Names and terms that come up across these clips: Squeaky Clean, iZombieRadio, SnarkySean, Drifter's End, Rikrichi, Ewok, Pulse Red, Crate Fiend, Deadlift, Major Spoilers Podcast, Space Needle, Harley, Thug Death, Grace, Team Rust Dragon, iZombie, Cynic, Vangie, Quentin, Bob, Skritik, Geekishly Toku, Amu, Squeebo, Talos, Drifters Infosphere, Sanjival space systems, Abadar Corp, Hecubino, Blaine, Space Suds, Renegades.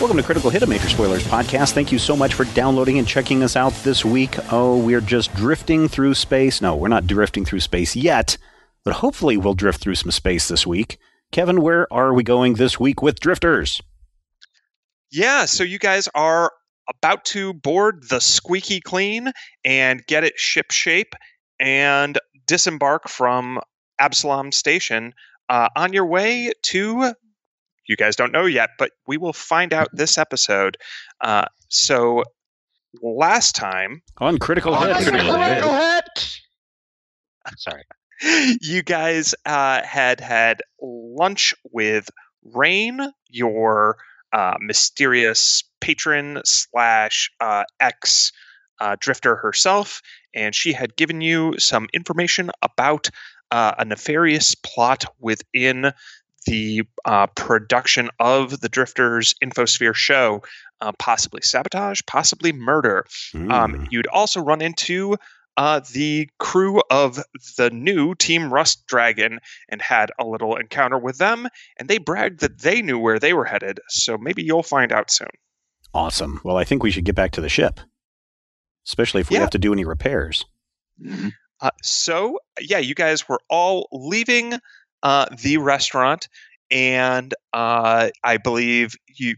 Welcome to Critical Hit, a Major Spoilers Podcast. Thank you so much for downloading and checking us out this week. Oh, we're just drifting through space. No, we're not drifting through space yet, but hopefully we'll drift through some space this week. Kevin, where are we going this week with Drifters? Yeah, so you guys are about to board the Squeaky Clean and get it shipshape and disembark from Absalom Station on your way to... You guys don't know yet, but we will find out this episode. So last time... On Critical Hit. Sorry. You guys had lunch with Rain, your mysterious patron slash ex-drifter herself, and she had given you some information about a nefarious plot within the production of the Drifters Infosphere show, possibly sabotage, possibly murder. You'd also run into the crew of the new Team Rust Dragon and had a little encounter with them, and they bragged that they knew where they were headed, so maybe you'll find out soon. Awesome. Well, I think we should get back to the ship, especially if we have to do any repairs. You guys were all leaving the restaurant, and I believe you,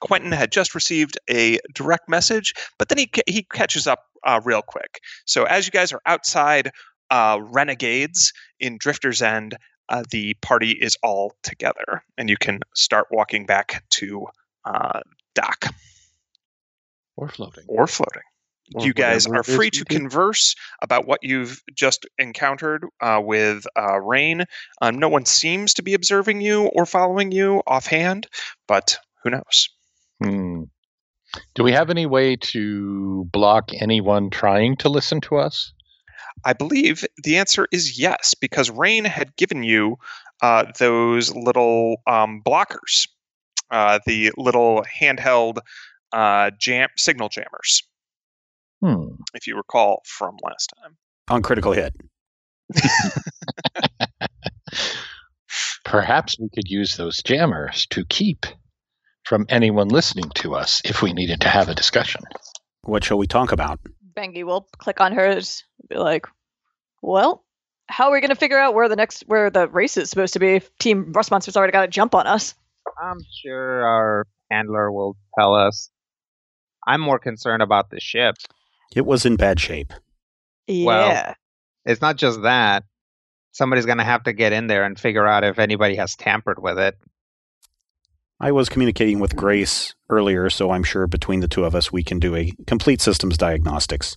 Quentin had just received a direct message, but then he catches up real quick. So as you guys are outside Renegades in Drifter's End, the party is all together, and you can start walking back to dock. Or floating. You guys are free to converse about what you've just encountered with Rain. No one seems to be observing you or following you offhand, but who knows? Do we have any way to block anyone trying to listen to us? I believe the answer is yes, because Rain had given you those little blockers, the little handheld signal jammers. If you recall from last time. On Critical Hit. Perhaps we could use those jammers to keep from anyone listening to us if we needed to have a discussion. What shall we talk about? Vangie will click on hers and be like, well, how are we going to figure out where the race is supposed to be if Team Rust Monster's already got a jump on us? I'm sure our handler will tell us. I'm more concerned about the ship. It was in bad shape. Yeah. Well, it's not just that. Somebody's going to have to get in there and figure out if anybody has tampered with it. I was communicating with Grace earlier, so I'm sure between the two of us we can do a complete systems diagnostics.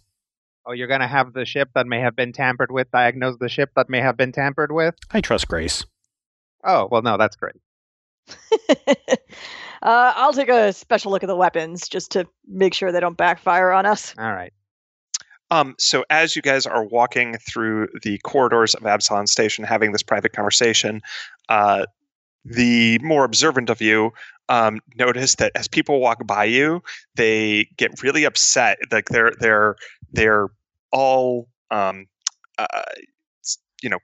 Oh, you're going to have the ship that may have been tampered with diagnose the ship that may have been tampered with? I trust Grace. Oh, well, no, that's great. I'll take a special look at the weapons just to make sure they don't backfire on us. All right. So as you guys are walking through the corridors of Absalom Station, having this private conversation, the more observant of you notice that as people walk by you, they get really upset. Like they're all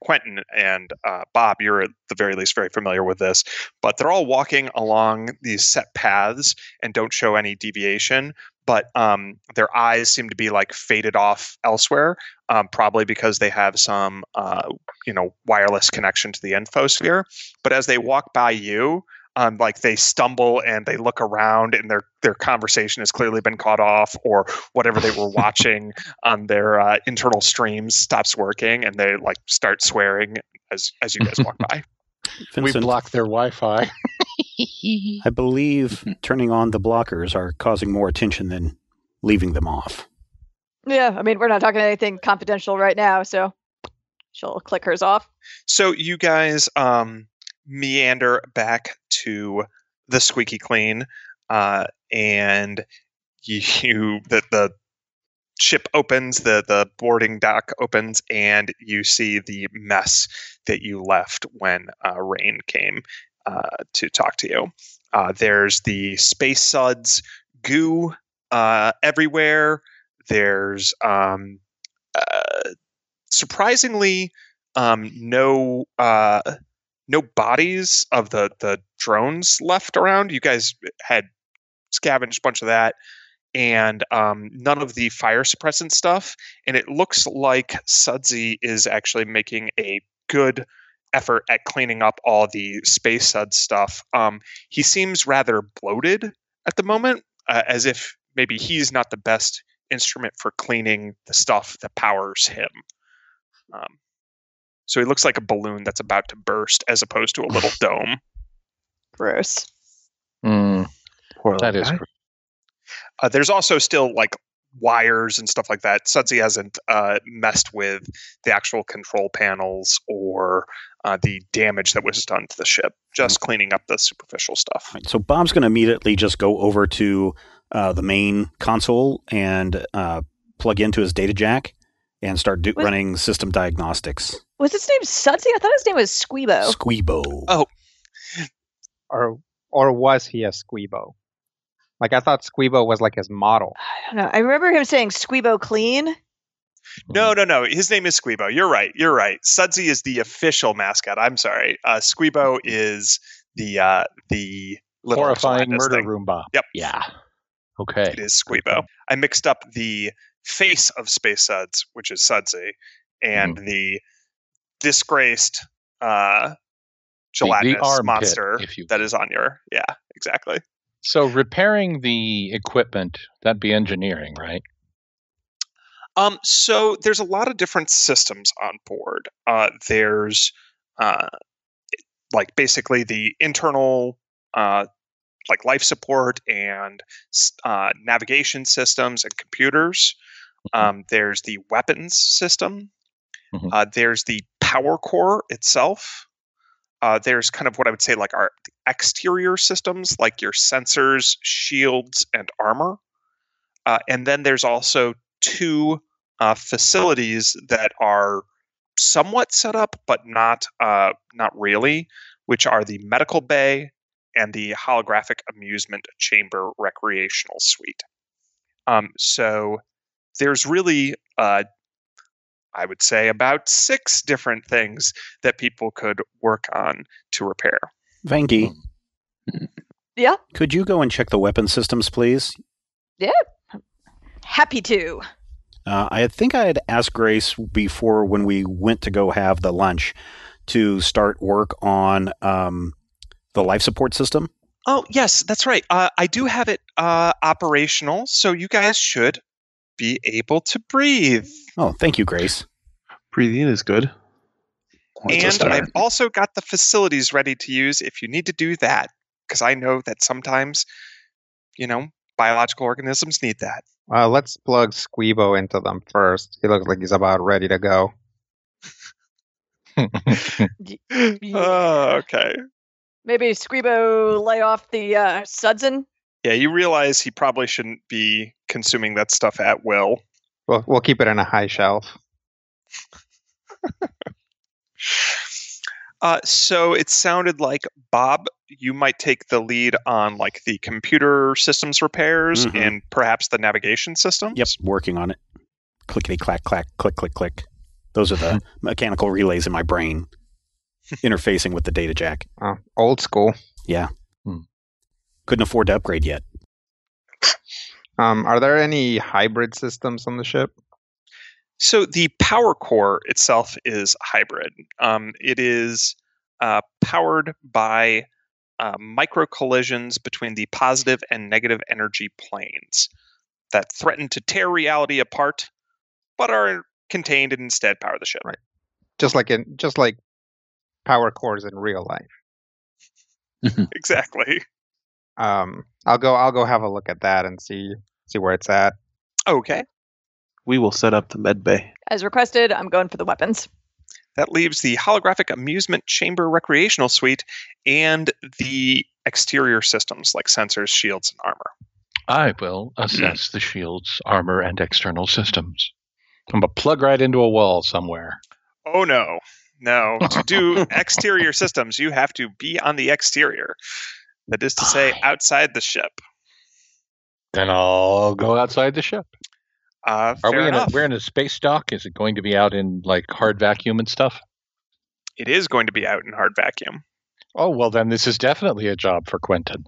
Quentin and Bob, you're at the very least very familiar with this, but they're all walking along these set paths and don't show any deviation. but their eyes seem to be like faded off elsewhere, probably because they have some wireless connection to the infosphere. But as they walk by you, like they stumble and they look around, and their conversation has clearly been cut off, or whatever they were watching on their internal streams stops working, and they like start swearing as you guys walk by. Vincent, we block their Wi-Fi. I believe turning on the blockers are causing more attention than leaving them off. Yeah, I mean, we're not talking anything confidential right now, so she'll click hers off. So you guys meander back to the Squeaky Clean, and the ship opens, the boarding dock opens, and you see the mess that you left when Rain came to talk to you. There's the Space Suds goo everywhere. There's surprisingly no bodies of the drones left around. You guys had scavenged a bunch of that, and none of the fire suppressant stuff. And it looks like Sudsy is actually making a good effort at cleaning up all the Space Sud stuff. He seems rather bloated at the moment, as if maybe he's not the best instrument for cleaning the stuff that powers him. So he looks like a balloon that's about to burst, as opposed to a little dome. Gross. Poor that is gross. There's also still like wires and stuff like that. Sudsy hasn't messed with the actual control panels or the damage that was done to the ship. Just cleaning up the superficial stuff. Right, so Bob's going to immediately just go over to the main console and plug into his data jack and start running system diagnostics. Was his name Sudsy? I thought his name was Squeebo. Squeebo. Oh. Or was he a Squeebo? Like, I thought Squeebo was like his model. I don't know. I remember him saying Squeebo Clean. No. His name is Squeebo. You're right. Sudsy is the official mascot. I'm sorry. Squeebo is the little horrifying murder Roomba. Yep. Yeah. Okay. It is Squeebo. I mixed up the face of Space Suds, which is Sudsy, and the disgraced gelatinous monster that is on your. Yeah, exactly. So repairing the equipment, that'd be engineering, right? So there's a lot of different systems on board. There's like basically the internal like life support and navigation systems and computers. There's the weapons system. There's the power core itself. There's kind of what I would say like our exterior systems, like your sensors, shields, and armor. And then there's also two facilities that are somewhat set up, but not really, which are the medical bay and the holographic amusement chamber recreational suite. So there's really I would say about 6 different things that people could work on to repair. Vangie. Yeah? Could you go and check the weapon systems, please? Yeah. Happy to. I think I had asked Grace before when we went to go have the lunch to start work on the life support system. Oh, yes, that's right. I do have it operational, so you guys should be able to breathe. Oh, thank you, Grace. Breathing is good. And I've also got the facilities ready to use if you need to do that, because I know that sometimes, biological organisms need that. Let's plug Squeebo into them first. He looks like he's about ready to go. Okay. Maybe Squeebo lay off the Sudsin? Yeah, you realize he probably shouldn't be consuming that stuff at will. Well, we'll keep it on a high shelf. So it sounded like, Bob, you might take the lead on like the computer systems repairs and perhaps the navigation systems. Yep, working on it. Clickety clack clack, click click click. Those are the mechanical relays in my brain interfacing with the data jack. Old school. Yeah. Couldn't afford to upgrade yet. Are there any hybrid systems on the ship? So the power core itself is hybrid. It is powered by micro collisions between the positive and negative energy planes that threaten to tear reality apart, but are contained and instead power the ship. Right, just like power cores in real life. Exactly. I'll go have a look at that and see where it's at. Okay. We will set up the med bay. As requested, I'm going for the weapons. That leaves the holographic amusement chamber recreational suite and the exterior systems like sensors, shields, and armor. I will assess the shields, armor, and external systems. I'm going to plug right into a wall somewhere. Oh, no. No. To do exterior systems, you have to be on the exterior. That is to say, outside the ship. Then I'll go outside the ship. We're in a space dock? Is it going to be out in like hard vacuum and stuff? It is going to be out in hard vacuum. Oh, well, then this is definitely a job for Quentin.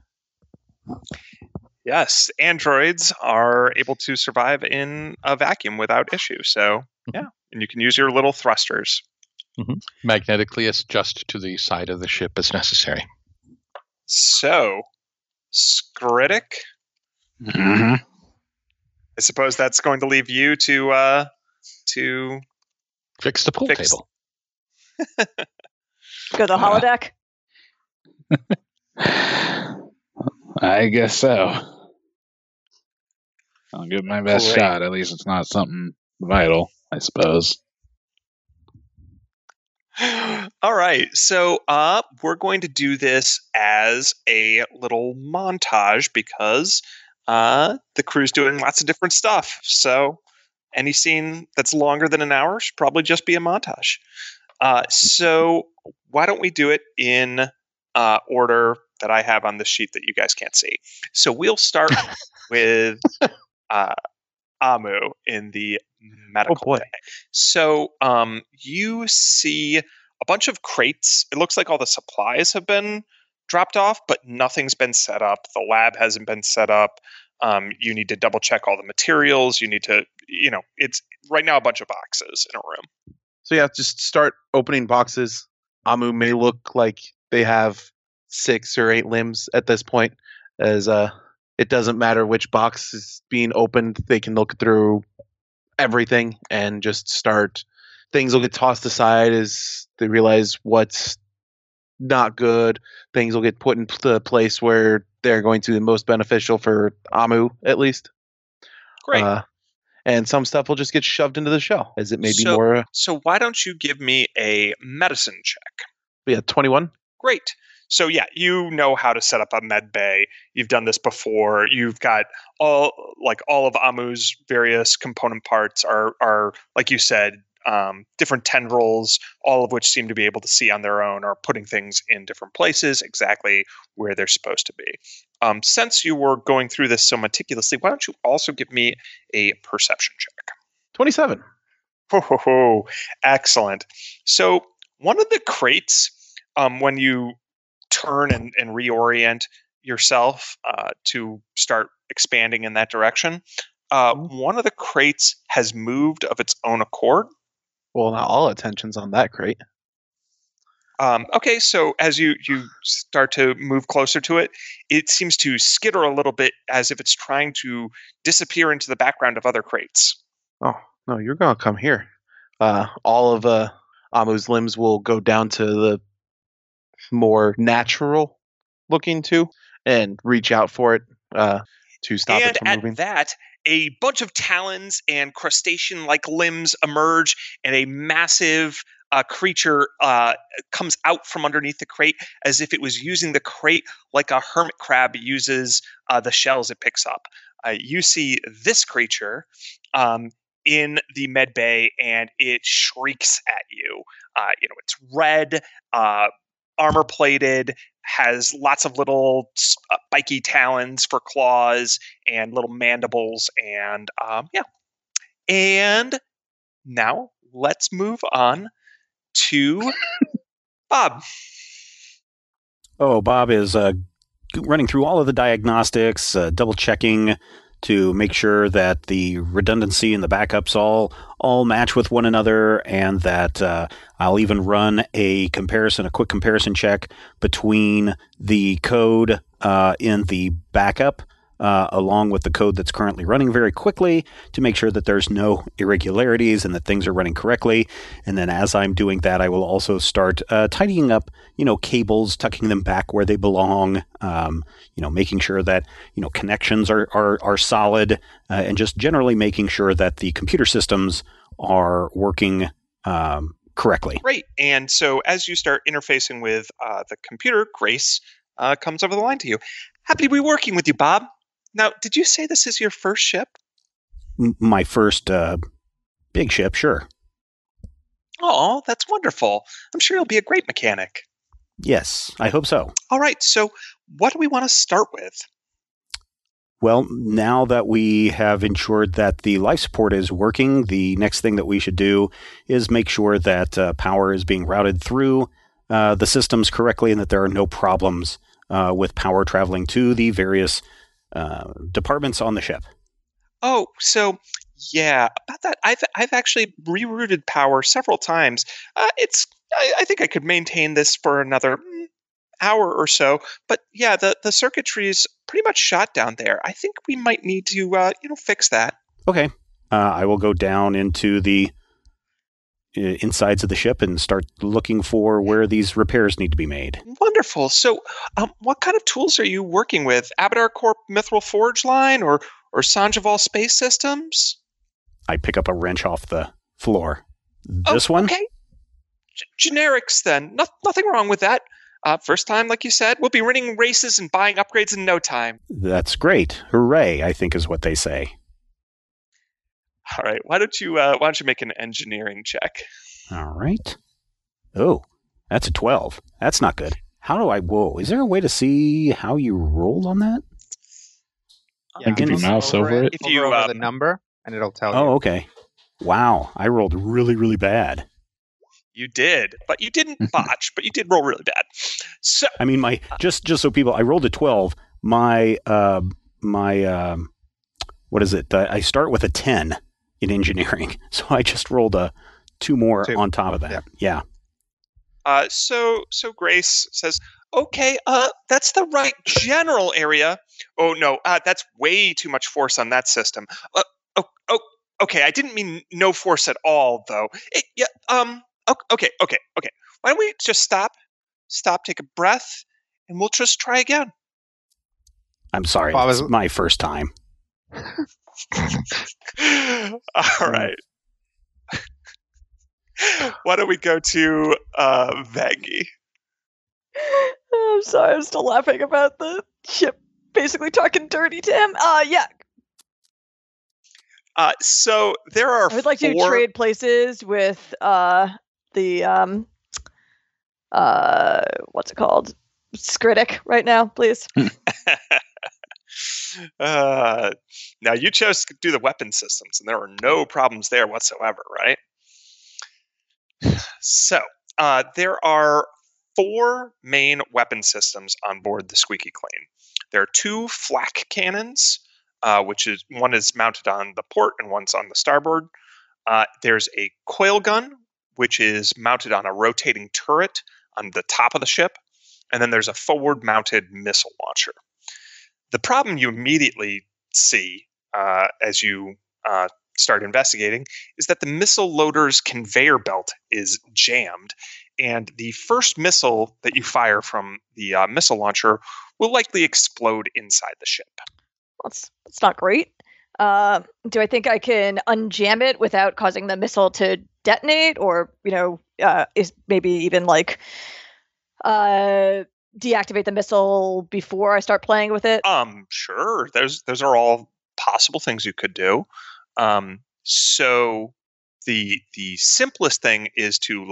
Yes, androids are able to survive in a vacuum without issue. So, yeah, and you can use your little thrusters. Mm-hmm. Magnetically adjust to the side of the ship as necessary. So, Skritik? Mm-hmm. I suppose that's going to leave you to fix the pool table. Go to the holodeck. I guess so. I'll give my best shot. At least it's not something vital, I suppose. All right, so we're going to do this as a little montage because the crew's doing lots of different stuff. So any scene that's longer than an hour should probably just be a montage. So why don't we do it in order that I have on this sheet that you guys can't see. So we'll start with Amu in the medical bay. So you see a bunch of crates. It looks like all the supplies have been dropped off, but nothing's been set up. The lab hasn't been set up. You need to double check all the materials. You need to, it's right now a bunch of boxes in a room. So yeah, just start opening boxes. Amu may look like they have 6 or 8 limbs at this point, as it doesn't matter which box is being opened. They can look through everything and just start. Things will get tossed aside as they realize what's not good. Things will get put in the place where they're going to be most beneficial for Amu, at least. Great. And some stuff will just get shoved into the shell, as it may be more. So why don't you give me a medicine check? Yeah, 21. Great. So yeah, you know how to set up a med bay. You've done this before. You've got all of Amu's various component parts are like you said. Different tendrils, all of which seem to be able to see on their own, are putting things in different places exactly where they're supposed to be. Since you were going through this so meticulously, why don't you also give me a perception check? 27. Oh, excellent. So one of the crates, when you turn and reorient yourself to start expanding in that direction, one of the crates has moved of its own accord. Well, not all attention's on that crate. Okay, so as you start to move closer to it, it seems to skitter a little bit as if it's trying to disappear into the background of other crates. Oh, no, you're going to come here. All of Amu's limbs will go down to the more natural looking two and reach out for it to stop it from moving. And at that, a bunch of talons and crustacean-like limbs emerge, and a massive creature comes out from underneath the crate as if it was using the crate like a hermit crab uses the shells it picks up. You see this creature in the med bay, and it shrieks at you. It's red, armor-plated, has lots of little spiky talons for claws and little mandibles. And and now let's move on to Bob. Bob is running through all of the diagnostics, double checking to make sure that the redundancy and the backups all match with one another, and that I'll even run a quick comparison check between the code in the backup along with the code that's currently running very quickly to make sure that there's no irregularities and that things are running correctly. And then as I'm doing that, I will also start tidying up, cables, tucking them back where they belong, making sure that, connections are solid, and just generally making sure that the computer systems are working correctly. Great. And so as you start interfacing with the computer, Grace comes over the line to you. Happy to be working with you, Bob. Now, did you say this is your first ship? My first big ship, sure. Oh, that's wonderful. I'm sure you'll be a great mechanic. Yes, I hope so. All right, so what do we want to start with? Well, now that we have ensured that the life support is working, the next thing that we should do is make sure that power is being routed through the systems correctly and that there are no problems with power traveling to the various departments on the ship. Oh, so yeah, about that, I've actually rerouted power several times. I think I could maintain this for another hour or so, but yeah, the circuitry is pretty much shot down there. I think we might need to fix that. Okay, I will go down into the insides of the ship and start looking for where these repairs need to be made. Wonderful. So what kind of tools are you working with? Abadar Corp Mithril Forge line or Sanjival space systems? I pick up a wrench off the floor. This one? Okay. Generics then. Nothing wrong with that. First time, like you said, we'll be running races and buying upgrades in no time. That's great. Hooray, I think is what they say. All right. Why don't you make an engineering check? All right. Oh, that's a 12. That's not good. Whoa, is there a way to see how you rolled on that? Yeah, if you mouse over it. If you over the number, and it'll tell you. Oh, okay. Wow, I rolled really, really bad. You did, but you didn't botch, but you did roll really bad. So I mean, just so people, I rolled a 12. My what is it? I start with a 10. In engineering, so I just rolled two more on top of that. Yeah. So Grace says, "Okay, that's the right general area." Oh no, that's way too much force on that system. Okay, I didn't mean no force at all, though. Okay. Why don't we just stop, take a breath, and we'll just try again. I'm sorry, Bob, it's my first time. All right. Why don't we go to Vangie? I'm sorry, I'm still laughing about the ship basically talking dirty to him. Yeah. So there are I would like to trade places with the what's it called? Skritik right now, please. Now you chose to do the weapon systems, and there were no problems there whatsoever, right? So there are 4 main weapon systems on board the Squeaky Clean. There are 2 flak cannons, one is mounted on the port and one's on the starboard. There's a coil gun, which is mounted on a rotating turret on the top of the ship, and then there's a forward-mounted missile launcher. The problem you immediately see as you start investigating is that the missile loader's conveyor belt is jammed, and the first missile that you fire from the missile launcher will likely explode inside the ship. That's not great. Do I think I can unjam it without causing the missile to detonate, or is maybe even like deactivate the missile before I start playing with it? Sure. Those are all possible things you could do. So the simplest thing is to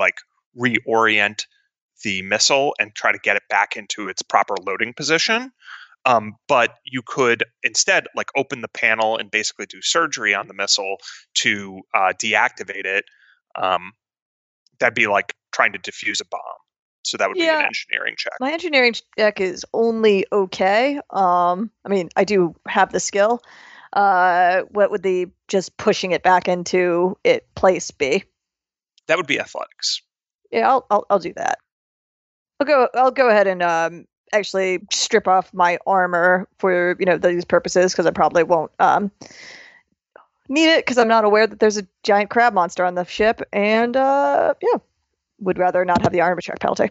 reorient the missile and try to get it back into its proper loading position. But you could instead open the panel and basically do surgery on the missile to deactivate it. That'd be like trying to defuse a bomb. So that would be an engineering check. My engineering check is only okay. I do have the skill. what would the just pushing it back into it place be? That would be athletics. Yeah, I'll do that. I'll go ahead and actually strip off my armor for these purposes, because I probably won't need it, because I'm not aware that there's a giant crab monster on the ship, and would rather not have the armor check penalty.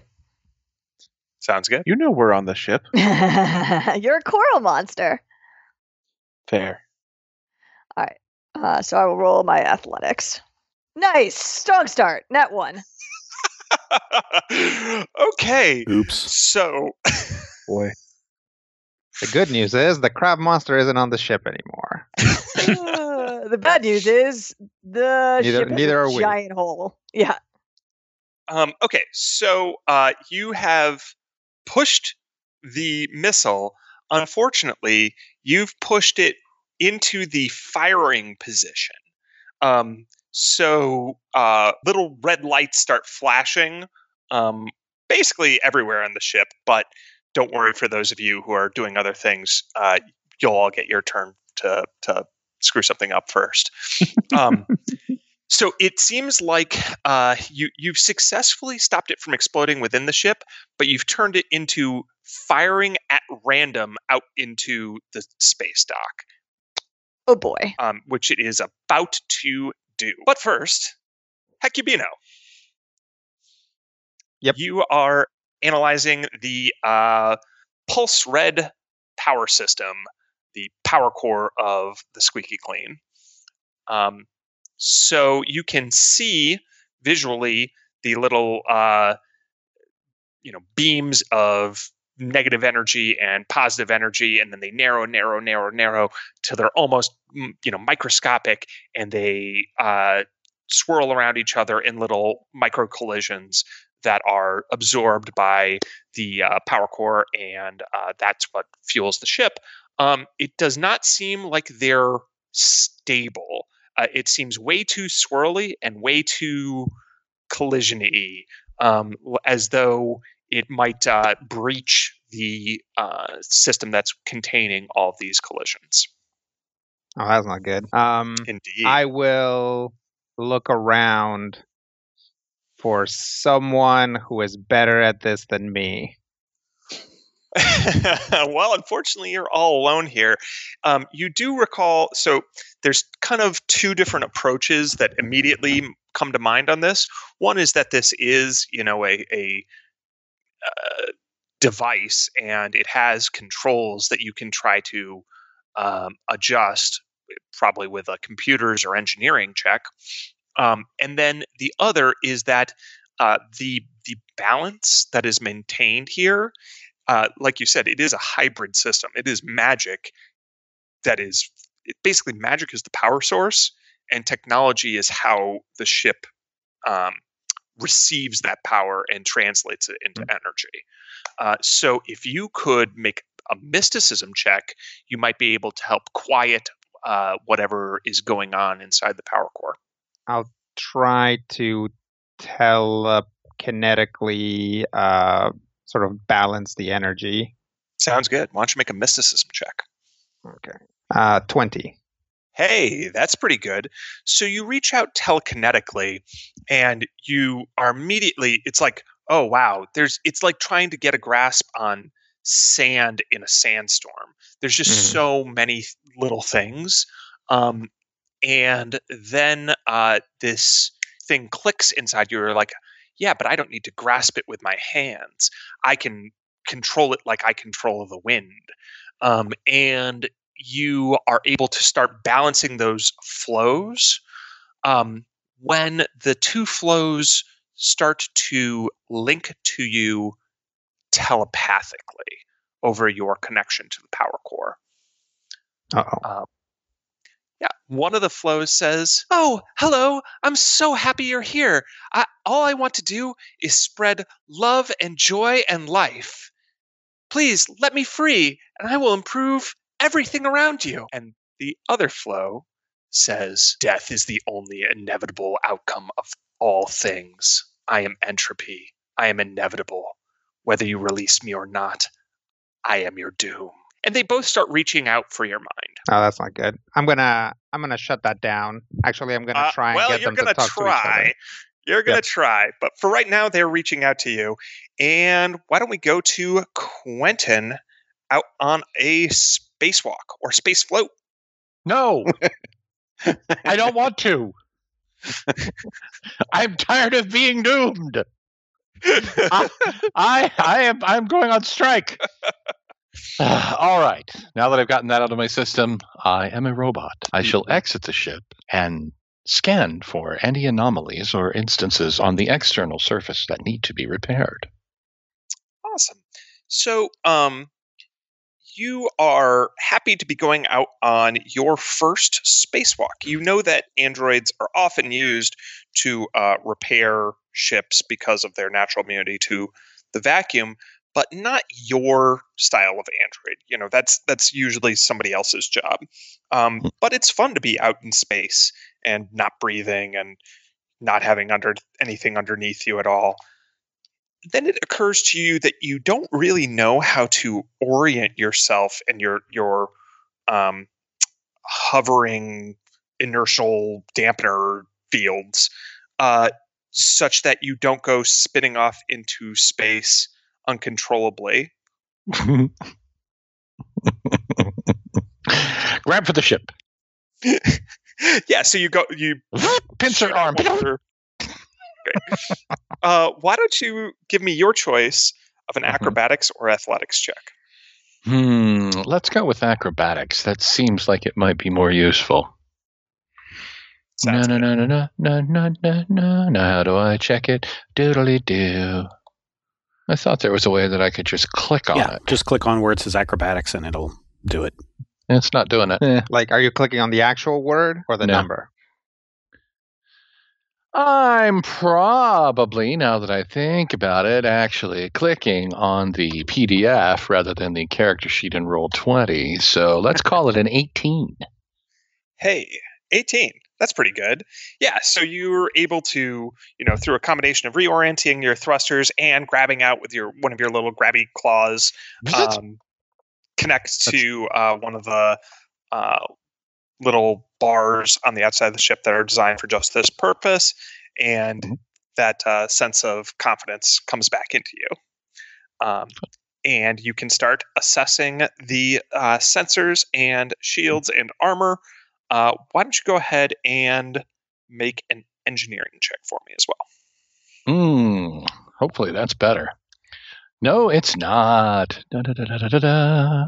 Sounds good. We're on the ship. You're a coral monster. Fair. All right. So I will roll my athletics. Nice. Strong start. Net one. Okay. Oops. So. Boy. The good news is the crab monster isn't on the ship anymore. The bad news is the ship is a giant hole. Yeah. Okay. So you have pushed the missile. Unfortunately, you've pushed it into the firing position. So little red lights start flashing basically everywhere on the ship. But don't worry, for those of you who are doing other things, you'll all get your turn to screw something up first. So it seems like you've successfully stopped it from exploding within the ship, but you've turned it into firing at random out into the space dock. Oh boy. Which it is about to do. But first, Hecubino. Yep. You are analyzing the Pulse Red power system, the power core of the Squeaky Clean. So you can see visually the little beams of negative energy and positive energy, and then they narrow till they're almost microscopic, and they swirl around each other in little micro collisions that are absorbed by the power core, and that's what fuels the ship. It does not seem like they're stable. It seems way too swirly and way too collision-y, as though it might breach the system that's containing all of these collisions. Oh, that's not good. Indeed. I will look around for someone who is better at this than me. Well, unfortunately, you're all alone here. You do recall, so there's kind of two different approaches that immediately come to mind on this. One is that this is, a device, and it has controls that you can try to adjust, probably with a computers or engineering check. And then the other is that the balance that is maintained here, like you said, it is a hybrid system. It is magic that is basically magic is the power source, and technology is how the ship receives that power and translates it into energy. So if you could make a mysticism check, you might be able to help quiet whatever is going on inside the power core. I'll try to telekinetically sort of balance the energy. Sounds good. Why don't you make a mysticism check? Okay. 20. Hey, that's pretty good. So you reach out telekinetically, and you are immediately, it's like, oh wow, it's like trying to get a grasp on sand in a sandstorm. There's just so many little things. And then this thing clicks inside you. You're like, yeah, but I don't need to grasp it with my hands. I can control it like I control the wind. And you are able to start balancing those flows. When the two flows start to link to you telepathically over your connection to the power core. One of the flows says, "Oh, hello, I'm so happy you're here. All I want to do is spread love and joy and life. Please let me free, and I will improve everything around you." And the other flow says, "Death is the only inevitable outcome of all things. I am entropy. I am inevitable. Whether you release me or not, I am your doom." and they both start reaching out for your mind. Oh, that's not good. I'm gonna shut that down. Actually, I'm gonna try and get them to talk to each other. You're going to try. But for right now, they're reaching out to you. And why don't we go to Quentin out on a spacewalk or space float? No. I don't want to. I'm tired of being doomed. I'm going on strike. All right. Now that I've gotten that out of my system, I am a robot. I shall exit the ship and scan for any anomalies or instances on the external surface that need to be repaired. Awesome. So, you are happy to be going out on your first spacewalk. You know that androids are often used to repair ships because of their natural immunity to the vacuum, but not your style of android. You know, that's usually somebody else's job. But it's fun to be out in space and not breathing and not having anything underneath you at all. Then it occurs to you that you don't really know how to orient yourself and your hovering inertial dampener fields such that you don't go spinning off into space uncontrollably. Grab for the ship. Yeah, so you pincer arm. Why don't you give me your choice of an acrobatics or athletics check? Let's go with acrobatics. That seems like it might be more useful. No. How do I check it? Doodly do. I thought there was a way that I could just click on it. Just click on where it says acrobatics and it'll do it. It's not doing it. Like, are you clicking on the actual word or the number? I'm probably, now that I think about it, actually clicking on the PDF rather than the character sheet in roll 20. So let's call it an 18. Hey, 18. That's pretty good. Yeah, so you're able to, through a combination of reorienting your thrusters and grabbing out with one of your little grabby claws, connects to one of the little bars on the outside of the ship that are designed for just this purpose, and that sense of confidence comes back into you. And you can start assessing the sensors and shields and armor. Why don't you go ahead and make an engineering check for me as well? Hopefully that's better. No, it's not. Da, da, da, da, da, da.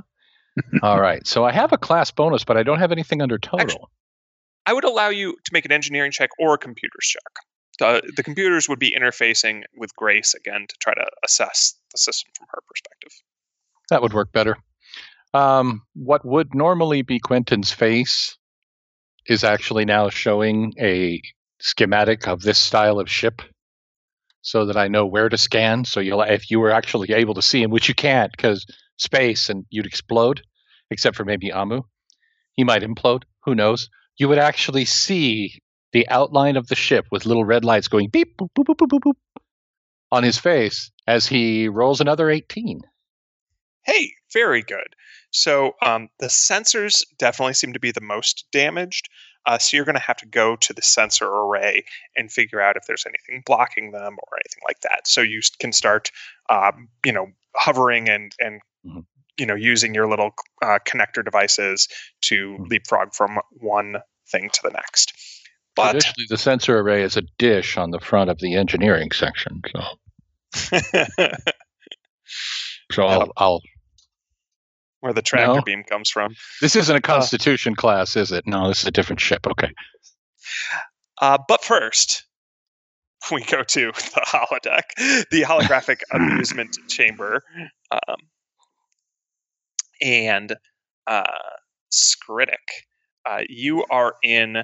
All right. So I have a class bonus, but I don't have anything under total. Actually, I would allow you to make an engineering check or a computers check. The computers would be interfacing with Grace again to try to assess the system from her perspective. That would work better. What would normally be Quentin's face is actually now showing a schematic of this style of ship, so that I know where to scan. So if you were actually able to see him, which you can't because space and you'd explode, except for maybe Amu. He might implode. Who knows? You would actually see the outline of the ship with little red lights going beep, boop, boop, boop, boop, boop, boop on his face as he rolls another 18. Hey, very good. So the sensors definitely seem to be the most damaged. So you're going to have to go to the sensor array and figure out if there's anything blocking them or anything like that. So you can start, hovering and using your little connector devices to leapfrog from one thing to the next. But traditionally, the sensor array is a dish on the front of the engineering section. So, I'll where the tractor beam comes from. This isn't a Constitution class, is it? No, this is a different ship. Okay. But first, we go to the holodeck, the holographic amusement chamber. And Skritik, you are in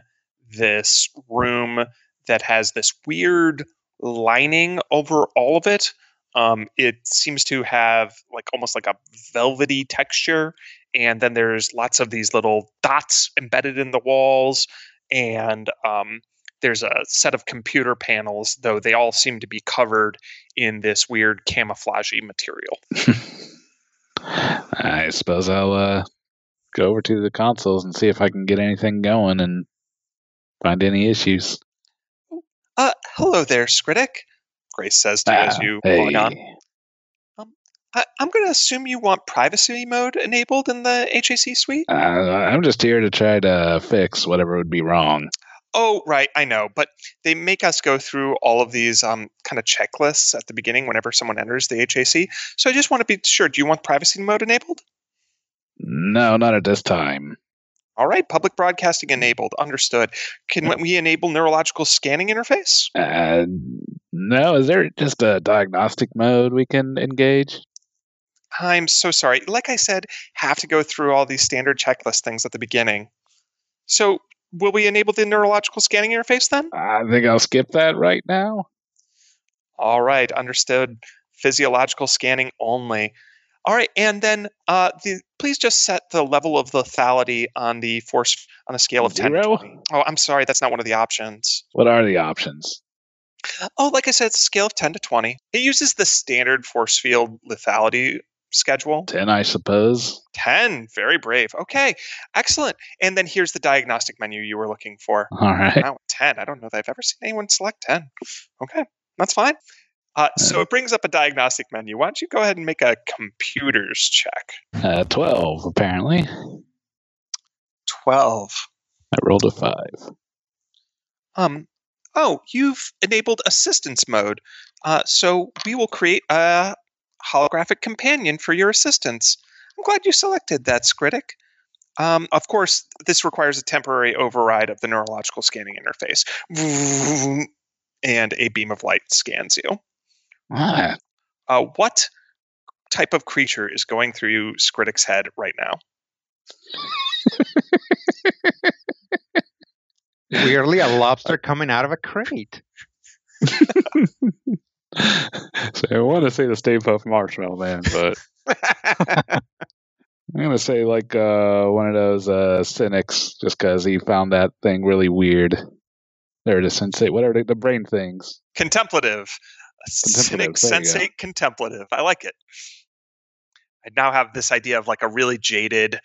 this room that has this weird lining over all of it. It seems to have almost like a velvety texture, and then there's lots of these little dots embedded in the walls, and there's a set of computer panels, though they all seem to be covered in this weird camouflagey material. I suppose I'll go over to the consoles and see if I can get anything going and find any issues. Hello there, Skritik. Grace says to you as you log on. I'm going to assume you want privacy mode enabled in the HAC suite? I'm just here to try to fix whatever would be wrong. Oh, right. I know. But they make us go through all of these kind of checklists at the beginning whenever someone enters the HAC. So I just want to be sure. Do you want privacy mode enabled? No, not at this time. All right. Public broadcasting enabled. Understood. Can we enable neurological scanning interface? No. Is there just a diagnostic mode we can engage? I'm so sorry. Like I said, have to go through all these standard checklist things at the beginning. So will we enable the neurological scanning interface then? I think I'll skip that right now. All right. Understood. Physiological scanning only. All right. And then please just set the level of lethality on the force on a scale of 10 to 20. Oh, I'm sorry. That's not one of the options. What are the options? Oh, like I said, it's a scale of 10 to 20. It uses the standard force field lethality schedule. 10, I suppose. 10. Very brave. Okay. Excellent. And then here's the diagnostic menu you were looking for. All right. Wow, 10. I don't know that I've ever seen anyone select 10. Okay. That's fine. So it brings up a diagnostic menu. Why don't you go ahead and make a computers check? 12, apparently. 12. I rolled a 5. Oh, you've enabled assistance mode. So we will create a holographic companion for your assistance. I'm glad you selected that, Skritik. Of course, this requires a temporary override of the neurological scanning interface. And a beam of light scans you. Ah. What type of creature is going through Skritik's head right now? Weirdly, a lobster coming out of a crate. So I want to say the Stay Puft Marshmallow Man, but I'm going to say like one of those cynics, just because he found that thing really weird. There, to sensate, whatever the brain things. Contemplative. Cynic, sensate, contemplative. I like it. I now have this idea of like a really jaded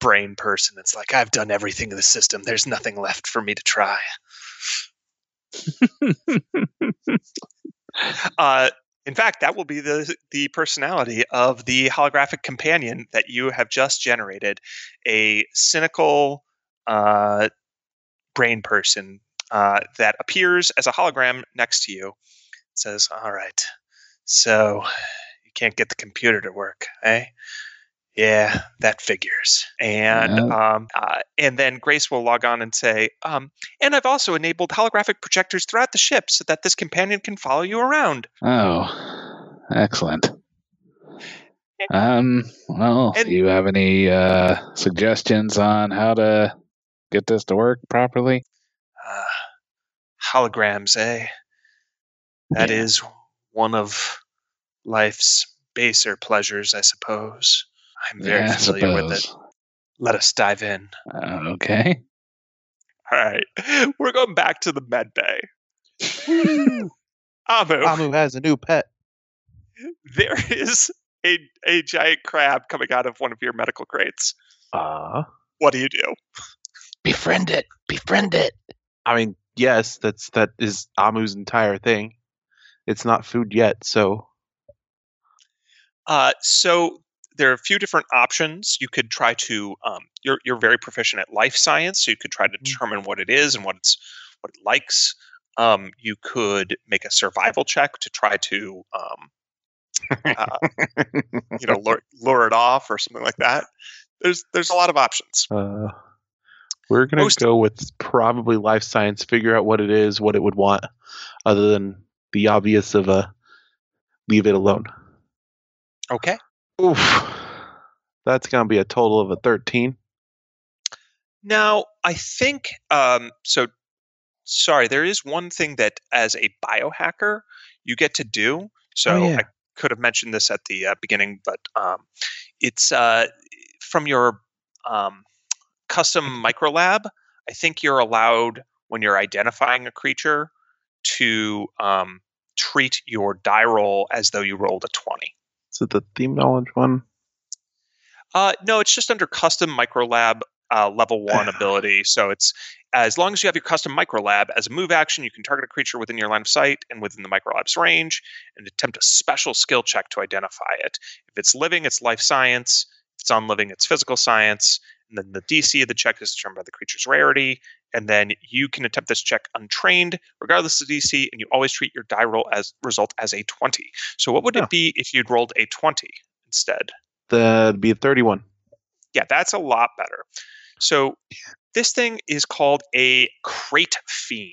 brain person. It's like, I've done everything in the system. There's nothing left for me to try. In fact, that will be the personality of the holographic companion that you have just generated. A cynical brain person that appears as a hologram next to you. It says, all right, so you can't get the computer to work, eh? Yeah, that figures. And and then Grace will log on and say, and I've also enabled holographic projectors throughout the ship so that this companion can follow you around. Oh, excellent. Well, do you have any suggestions on how to get this to work properly? Holograms, eh? That is one of life's baser pleasures, I suppose. I'm very familiar with it. Let us dive in. Okay. All right. We're going back to the med bay. Amu has a new pet. There is a giant crab coming out of one of your medical crates. What do you do? Befriend it. Befriend it. I mean, yes, that is Amu's entire thing. It's not food yet, so. So there are a few different options. You could try to. You're very proficient at life science, so you could try to determine what it is and what it likes. You could make a survival check to try to, lure it off or something like that. There's a lot of options. We're going to go with probably life science, figure out what it is, what it would want, other than the obvious of leave it alone. Okay. Oof. That's going to be a total of a 13. Now, I think, there is one thing that as a biohacker you get to do. So I could have mentioned this at the beginning, but it's from your custom microlab. I think you're allowed, when you're identifying a creature, to treat your die roll as though you rolled a 20. Is it the theme knowledge one? No, it's just under custom microlab level 1 ability. So it's as long as you have your custom microlab as a move action, you can target a creature within your line of sight and within the microlab's range and attempt a special skill check to identify it. If it's living, it's life science. If it's unliving, it's physical science. And then the DC of the check is determined by the creature's rarity. And then you can attempt this check untrained, regardless of DC, and you always treat your die roll as result as a 20. So what would it be if you'd rolled a 20 instead? That'd be a 31. Yeah, that's a lot better. So this thing is called a Crate Fiend.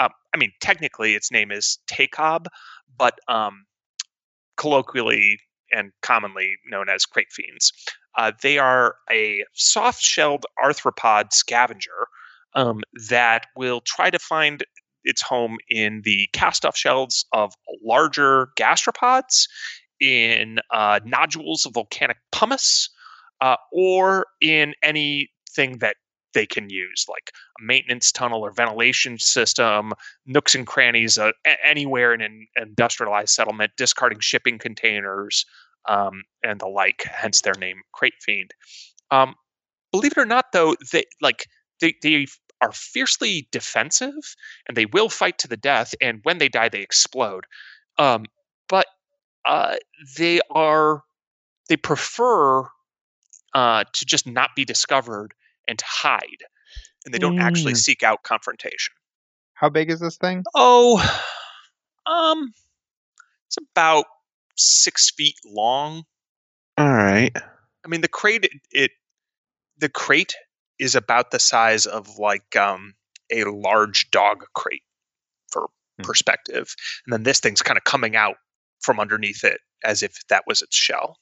I mean, technically its name is Taekob, but colloquially and commonly known as Crate Fiends. They are a soft-shelled arthropod scavenger that will try to find its home in the cast-off shells of larger gastropods, in nodules of volcanic pumice, or in anything that they can use, like a maintenance tunnel or ventilation system, nooks and crannies, anywhere in an industrialized settlement, discarding shipping containers, and the like, hence their name, Crate Fiend. Believe it or not, though, they are fiercely defensive, and they will fight to the death, and when they die, they explode. But they prefer to just not be discovered and to hide, and they don't actually seek out confrontation. How big is this thing? It's about 6 feet long. All right. I mean, the crate is about the size of like a large dog crate for perspective, and then this thing's kind of coming out from underneath it as if that was its shell.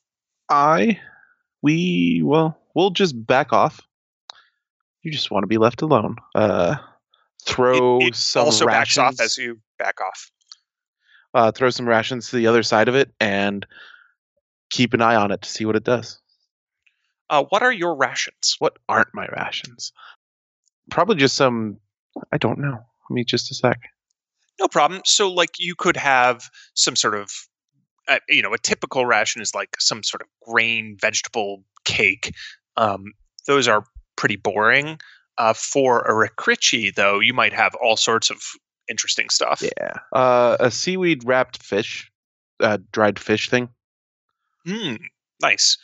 We'll just back off. You just want to be left alone. Throw some rations to the other side of it and keep an eye on it to see what it does. What are your rations? What aren't my rations? Probably just some, I don't know. Let me just a sec. No problem. So, like, you could have some sort of, a typical ration is like some sort of grain, vegetable, cake. Those are pretty boring. For a Rikrichi, though, you might have all sorts of interesting stuff. Yeah. A seaweed wrapped fish, dried fish thing. Nice.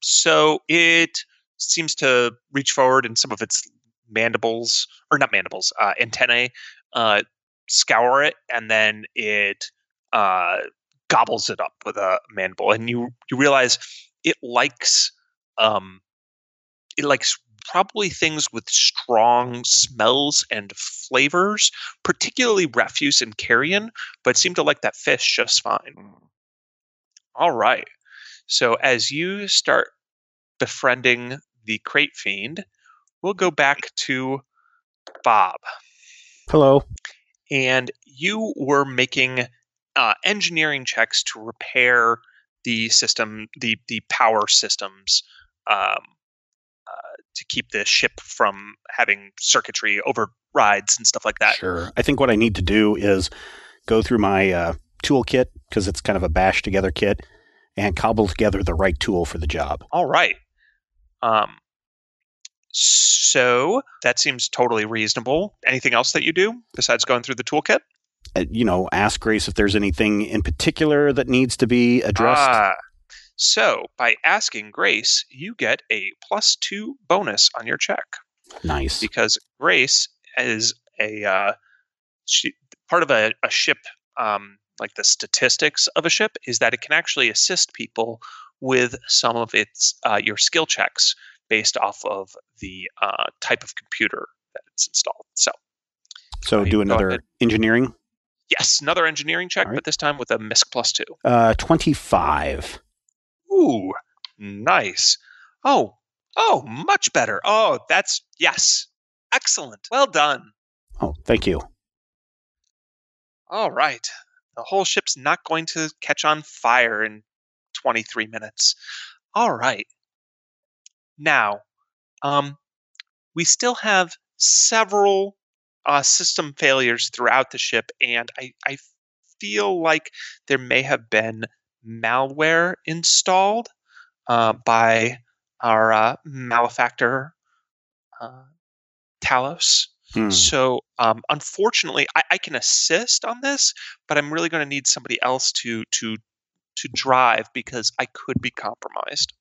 So it seems to reach forward and some of its antennae, scour it, and then it gobbles it up with a mandible. And you realize it likes probably things with strong smells and flavors, particularly refuse and carrion, but it seemed to like that fish just fine. All right. So as you start befriending the Crate Fiend, we'll go back to Bob. Hello. And you were making engineering checks to repair the system, the power systems, to keep the ship from having circuitry overrides and stuff like that. Sure. I think what I need to do is go through my toolkit, because it's kind of a bash together kit, and cobble together the right tool for the job. All right. So that seems totally reasonable. Anything else that you do besides going through the toolkit? Ask Grace if there's anything in particular that needs to be addressed. So by asking Grace, you get a +2 bonus on your check. Nice. Because Grace is part of a ship, like the statistics of a ship is that it can actually assist people with some of its your skill checks, based off of the type of computer that it's installed. So do another engineering? Yes, another engineering check, right. But this time with a MISC +2. 25. Ooh, nice. Oh, much better. Oh, that's, yes. Excellent. Well done. Oh, thank you. All right. The whole ship's not going to catch on fire in 23 minutes. All right. Now, we still have several system failures throughout the ship, and I feel like there may have been malware installed by our malefactor Talos. So unfortunately, I can assist on this, but I'm really going to need somebody else to drive because I could be compromised.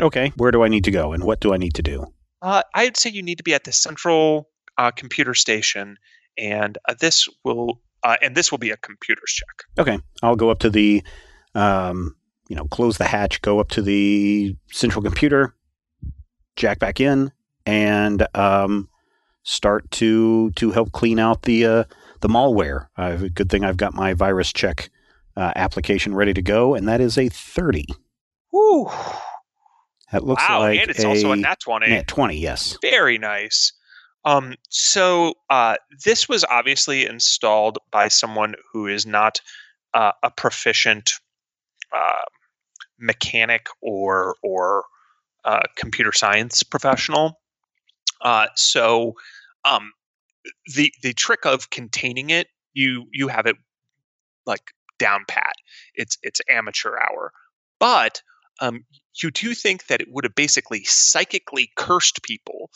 Okay, where do I need to go and what do I need to do? I'd say you need to be at the central computer station, and this will be a computer's check. Okay, I'll go up to the close the hatch, go up to the central computer, jack back in, and start to help clean out the malware. Good thing I've got my virus check application ready to go, and that is a 30. Woo! That looks like and it's also a nat 20. Nat 20, yes. Very nice. So this was obviously installed by someone who is not a proficient mechanic or computer science professional. So the trick of containing it, you have it like down pat. It's amateur hour, but you do think that it would have basically psychically cursed people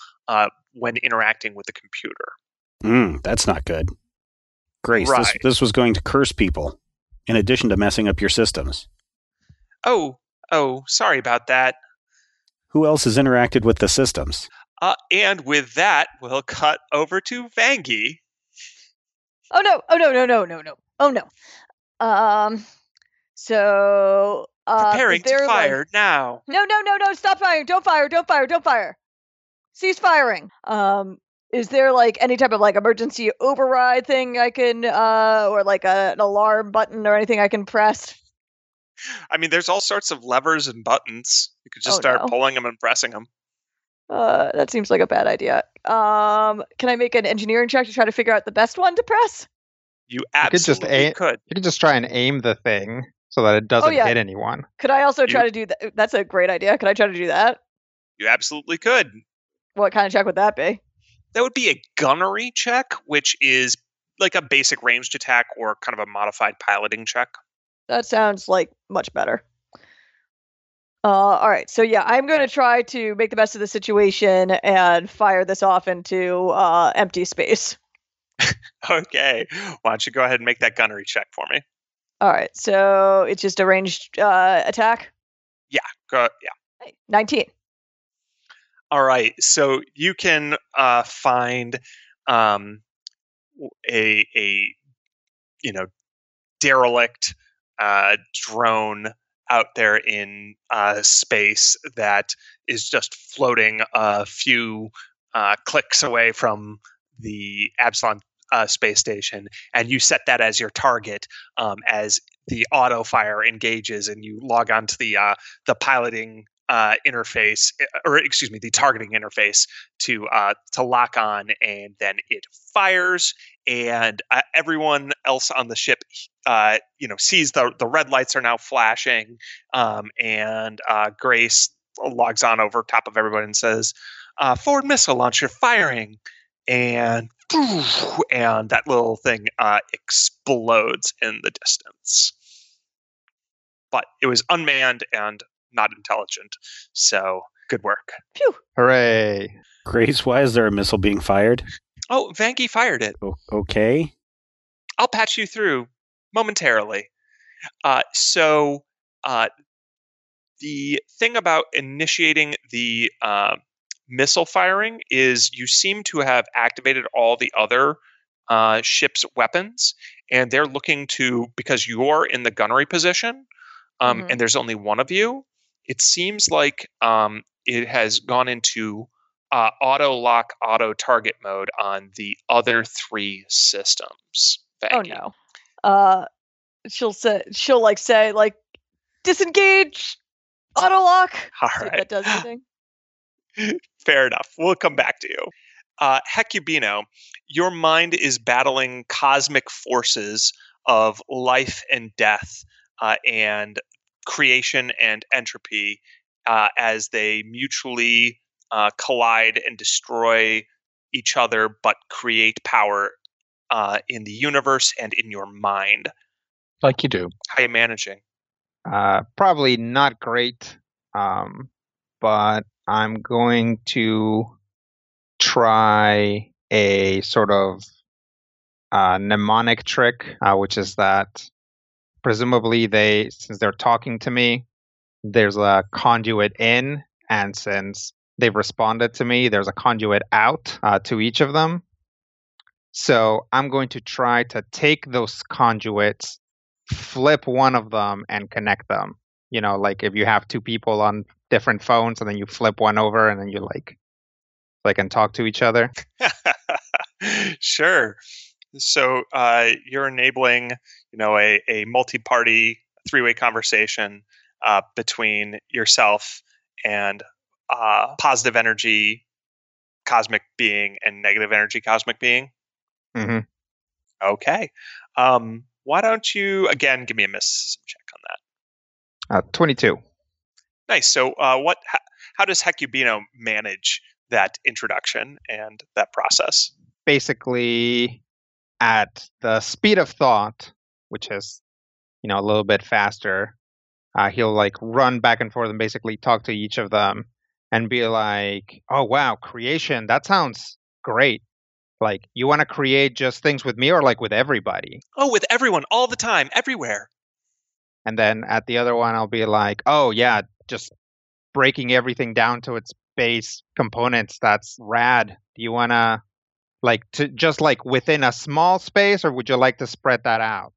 when interacting with the computer. That's not good. Grace, right. This was going to curse people in addition to messing up your systems. Oh, sorry about that. Who else has interacted with the systems? And with that, we'll cut over to Vangie. Oh, no. So... preparing to fire now. No, stop firing. Don't fire. Cease firing. Is there like any type of like emergency override thing I can, or like an alarm button or anything I can press? I mean, there's all sorts of levers and buttons. You could just start pulling them and pressing them. That seems like a bad idea. Can I make an engineering check to try to figure out the best one to press? You absolutely could. You could just try and aim the thing. So that it doesn't hit anyone. Could I also try to do that? That's a great idea. Could I try to do that? You absolutely could. What kind of check would that be? That would be a gunnery check, which is like a basic ranged attack or kind of a modified piloting check. That sounds like much better. All right. So yeah, I'm going to try to make the best of the situation and fire this off into empty space. Okay. Why don't you go ahead and make that gunnery check for me? All right, so it's just a ranged attack? Yeah. Yeah. 19. All right, so you can find a derelict drone out there in space that is just floating a few clicks away from the Absalom space station, and you set that as your target as the auto fire engages, and you log on to the piloting interface, or excuse me, the targeting interface to lock on, and then it fires, and everyone else on the ship sees the red lights are now flashing, and Grace logs on over top of everybody and says, "Forward missile launcher firing," and that little thing explodes in the distance. But it was unmanned and not intelligent, so good work. Phew! Hooray! Grace, why is there a missile being fired? Oh, Vangie fired it. Okay. I'll patch you through momentarily. So the thing about initiating the... missile firing is you seem to have activated all the other ship's weapons, and they're looking to, because you're in the gunnery position, and there's only one of you, it seems like it has gone into auto lock, auto target mode on the other three systems. Vangie. Oh no. She'll say disengage, auto lock. All right. See if that does anything. Fair enough. We'll come back to you. Hecubino, your mind is battling cosmic forces of life and death and creation and entropy as they mutually collide and destroy each other but create power in the universe and in your mind. Like you do. How are you managing? Probably not great, but I'm going to try a sort of mnemonic trick, which is that presumably since they're talking to me, there's a conduit in, and since they've responded to me, there's a conduit out to each of them. So I'm going to try to take those conduits, flip one of them, and connect them. You know, like if you have two people on different phones, and then you flip one over, and then you like and talk to each other. Sure. So you're enabling, you know, a multi-party three-way conversation between yourself and positive energy cosmic being and negative energy cosmic being. Mm-hmm. Okay. Why don't you, again, give me a mysticism check on that. 22. Nice. So how does Hecubino manage that introduction and that process? Basically, at the speed of thought, which is, you know, a little bit faster, he'll like run back and forth and basically talk to each of them and be like, oh, wow, creation, that sounds great. Like, you want to create just things with me or like with everybody? Oh, with everyone, all the time, everywhere. And then at the other one, I'll be like, oh, yeah, just breaking everything down to its base components. That's rad. Do you want to like to just like within a small space, or would you like to spread that out?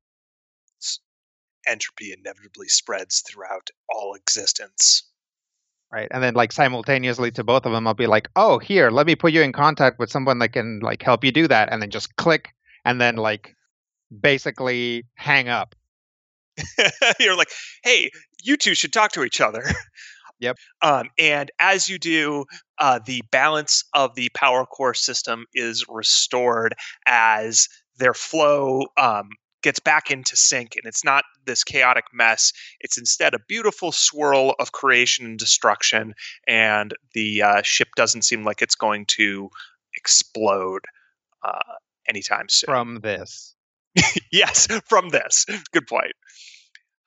Entropy inevitably spreads throughout all existence. Right. And then like simultaneously to both of them, I'll be like, oh, here, let me put you in contact with someone that can like help you do that. And then just click and then like basically hang up. You're like, hey, you two should talk to each other. Yep. And as you do, the balance of the power core system is restored as their flow gets back into sync, and it's not this chaotic mess. It's instead a beautiful swirl of creation and destruction, and the ship doesn't seem like it's going to explode anytime soon. From this. Yes, from this. Good point.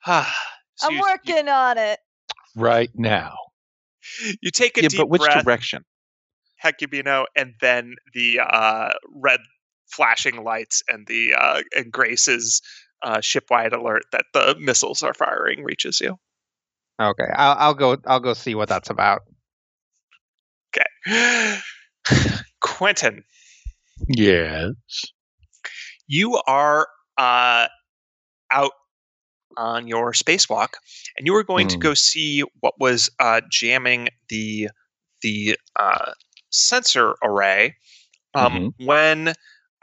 So I'm working on it. Right now. You take a deep breath. Yeah, but which direction? Hecubino, and then the red flashing lights and the and Grace's shipwide alert that the missiles are firing reaches you. Okay, I'll go see what that's about. Okay, Quentin. Yes, you are out on your spacewalk, and you were going to go see what was jamming the sensor array when.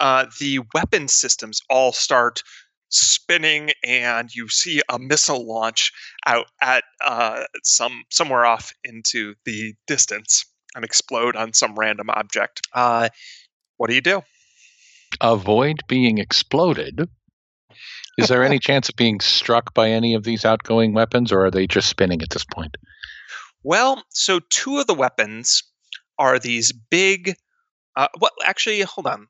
The weapon systems all start spinning, and you see a missile launch out at somewhere off into the distance and explode on some random object. What do you do? Avoid being exploded. Is there any chance of being struck by any of these outgoing weapons, or are they just spinning at this point? Well, so two of the weapons are these big... well, actually, hold on.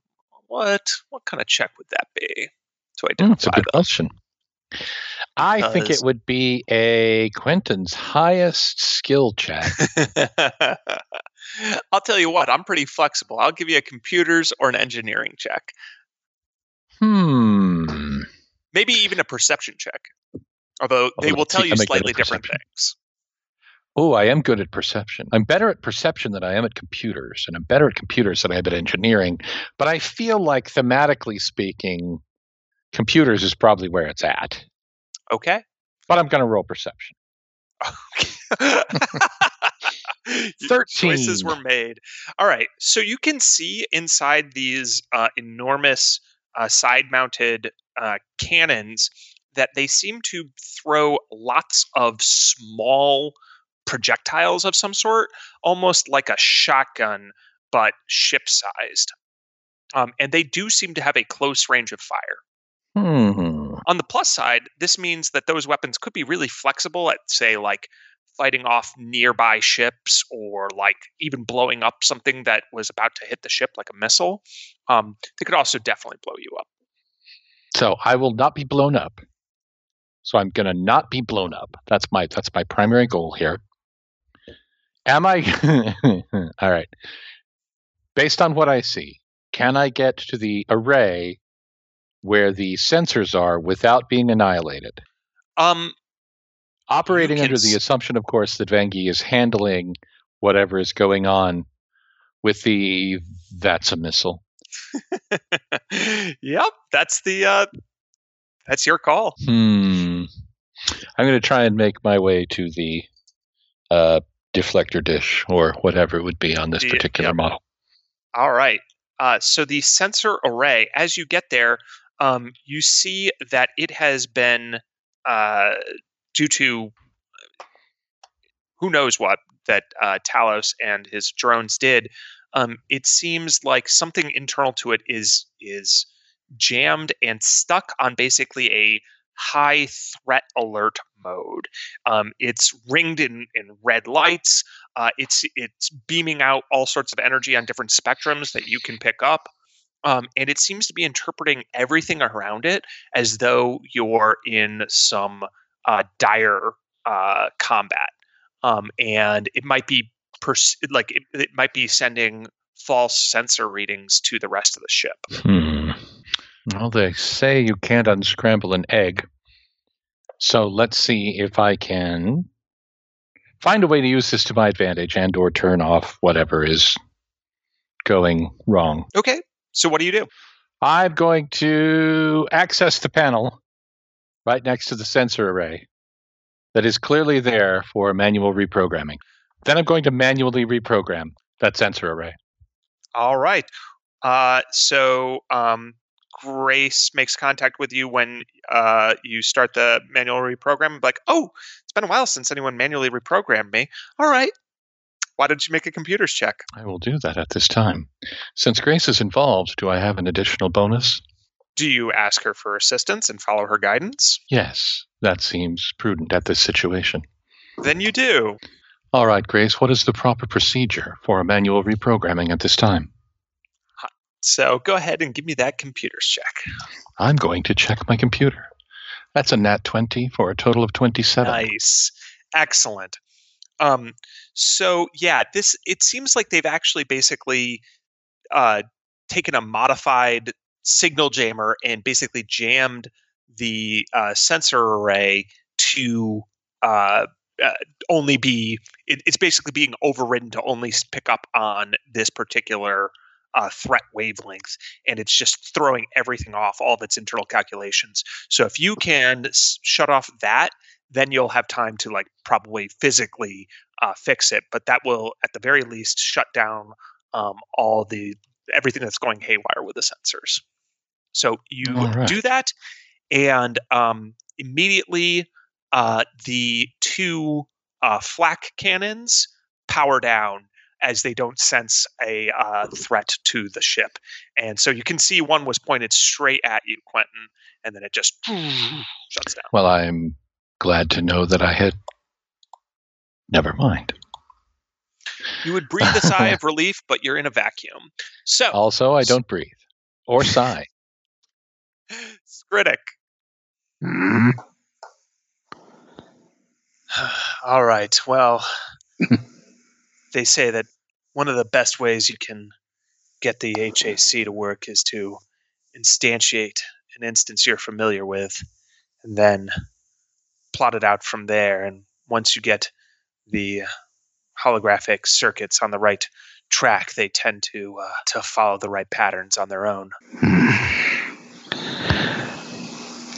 What kind of check would that be to identify? That's a good question. I think it would be a Quentin's highest skill check. I'll tell you what, I'm pretty flexible. I'll give you a computers or an engineering check. Maybe even a perception check. Although they will tell you slightly different things. Oh, I am good at perception. I'm better at perception than I am at computers, and I'm better at computers than I am at engineering. But I feel like, thematically speaking, computers is probably where it's at. Okay. But I'm going to roll perception. Okay. 13. Choices were made. All right. So you can see inside these enormous side-mounted cannons that they seem to throw lots of small projectiles of some sort, almost like a shotgun, but ship-sized. And they do seem to have a close range of fire. On the plus side, this means that those weapons could be really flexible at, say, like fighting off nearby ships or like even blowing up something that was about to hit the ship, like a missile. They could also definitely blow you up. So I will not be blown up. So I'm going to not be blown up. That's my primary goal here. Am I? All right. Based on what I see, can I get to the array where the sensors are without being annihilated? Operating under the assumption, of course, that Vangie is handling whatever is going on with the that's a missile. Yep, that's your call. I'm going to try and make my way to the deflector dish or whatever it would be on this particular model. All right. So the sensor array, as you get there, you see that it has been, due to who knows what that Talos and his drones did, it seems like something internal to it is jammed and stuck on basically a high threat alert mode. It's ringed in red lights. It's beaming out all sorts of energy on different spectrums that you can pick up. And it seems to be interpreting everything around it as though you're in some dire combat. And it might be it might be sending false sensor readings to the rest of the ship. Well, they say you can't unscramble an egg. So let's see if I can find a way to use this to my advantage and or turn off whatever is going wrong. Okay. So what do? I'm going to access the panel right next to the sensor array that is clearly there for manual reprogramming. Then I'm going to manually reprogram that sensor array. All right. Grace makes contact with you when you start the manual reprogram. Like, oh, it's been a while since anyone manually reprogrammed me. All right. Why don't you make a computers check? I will do that at this time. Since Grace is involved, do I have an additional bonus? Do you ask her for assistance and follow her guidance? Yes. That seems prudent at this situation. Then you do. All right, Grace, what is the proper procedure for a manual reprogramming at this time? So go ahead and give me that computers check. I'm going to check my computer. That's a nat 20 for a total of 27. Nice. Excellent. It seems like they've actually basically taken a modified signal jammer and basically jammed the sensor array to only be, it's basically being overridden to only pick up on this particular threat wavelength, and it's just throwing everything off, all of its internal calculations. So if you can shut off that, then you'll have time to probably physically fix it. But that will, at the very least, shut down everything that's going haywire with the sensors. So you do that, and immediately the two flak cannons power down as they don't sense a threat to the ship. And so you can see one was pointed straight at you, Quentin, and then it just shuts down. Well, I'm glad to know that I had... Never mind. You would breathe a sigh of relief, but you're in a vacuum. So also, I don't breathe. Or sigh. Skritik. All right, well... They say that one of the best ways you can get the HAC to work is to instantiate an instance you're familiar with and then plot it out from there. And once you get the holographic circuits on the right track, they tend to follow the right patterns on their own.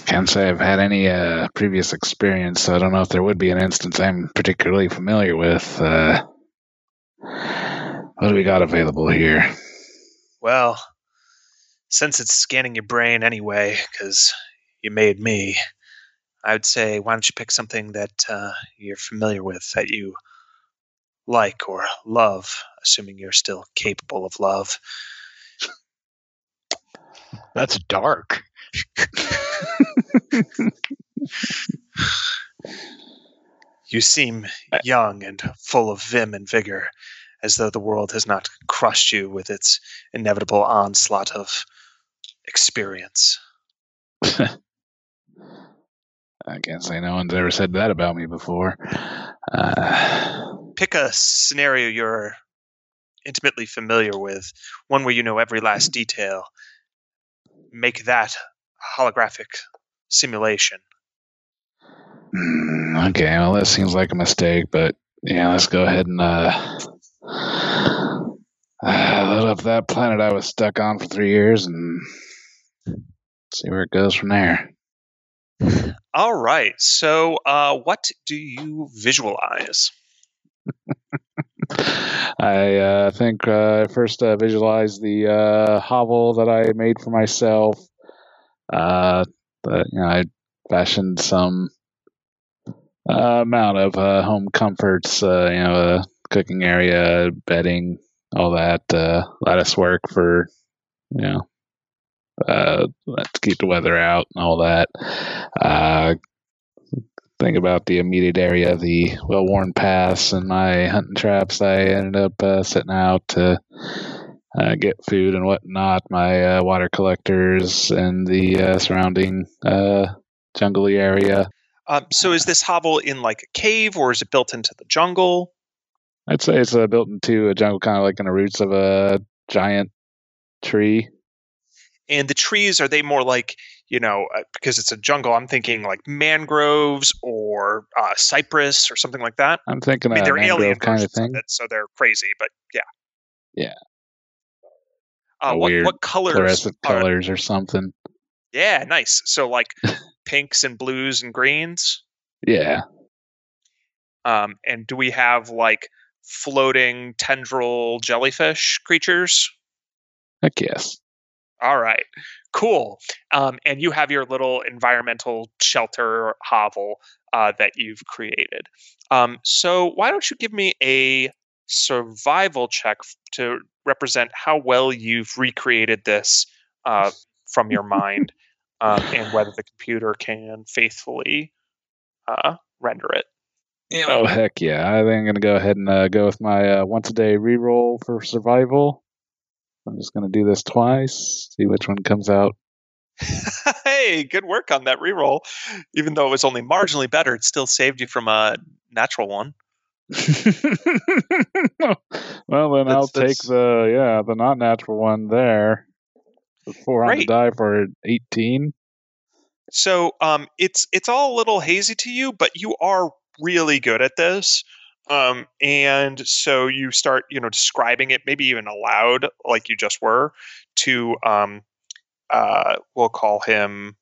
Can't say I've had any previous experience, so I don't know if there would be an instance I'm particularly familiar with. What do we got available here? Well, since it's scanning your brain anyway, because you made me, I would say why don't you pick something that you're familiar with, that you like or love, assuming you're still capable of love. That's dark. You seem young and full of vim and vigor, as though the world has not crushed you with its inevitable onslaught of experience. I can't say no one's ever said that about me before. Pick a scenario you're intimately familiar with, one where you know every last detail. Make that a holographic simulation. Okay, well, that seems like a mistake, but yeah, let's go ahead and load up that planet I was stuck on for 3 years and see where it goes from there. All right, so what do you visualize? I think I first visualized the hovel that I made for myself. I fashioned some amount of home comforts, cooking area, bedding, all that, lattice work for, to keep the weather out and all that. Think about the immediate area, the well-worn paths and my hunting traps. I ended up setting out to get food and whatnot, my water collectors and the surrounding jungly area. So is this hovel in like a cave or is it built into the jungle? I'd say it's built into a jungle, kind of like in the roots of a giant tree. And the trees, are they more like, because it's a jungle, I'm thinking like mangroves or cypress or something like that? I'm thinking they're alien kind of thing. So they're crazy, but yeah. Yeah. What colors? Fluorescent colors or something. Yeah, nice. So like pinks and blues and greens? Yeah. And do we have like floating tendril jellyfish creatures? Heck yes. All right, cool. And you have your little environmental shelter hovel that you've created. So why don't you give me a survival check to represent how well you've recreated this from your mind and whether the computer can faithfully render it. Oh, heck yeah. I think I'm going to go ahead and go with my once-a-day reroll for survival. I'm just going to do this twice, see which one comes out. Hey, good work on that reroll. Even though it was only marginally better, it still saved you from a natural one. Well, then I'll take the not natural one there. Before I'm to die for 18. So it's all a little hazy to you, but you are really good at this. And so you start, describing it, maybe even aloud, like you just were, to, we'll call him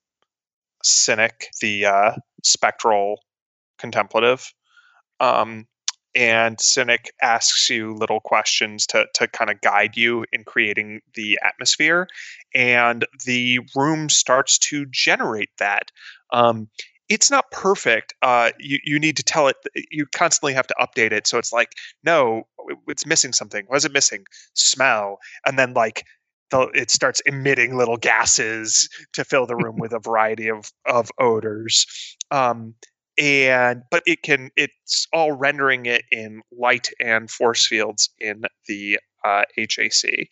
Cynic, the spectral contemplative. And Cynic asks you little questions to kind of guide you in creating the atmosphere. And the room starts to generate that. It's not perfect. You need to tell it. You constantly have to update it. So it's like, no, it's missing something. What is it missing? Smell. And then it starts emitting little gases to fill the room with a variety of odors. But it's all rendering it in light and force fields in the HAC.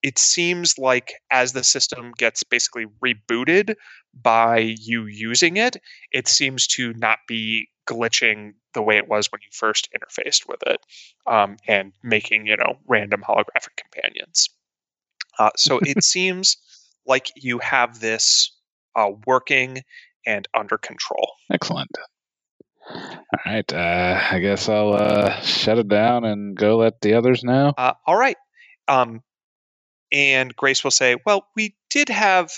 It seems like as the system gets basically rebooted by you using it, it seems to not be glitching the way it was when you first interfaced with it, and making, random holographic companions. So it seems like you have this working and under control. Excellent. All right. I guess I'll shut it down and go let the others know. All right. And Grace will say, well, we did have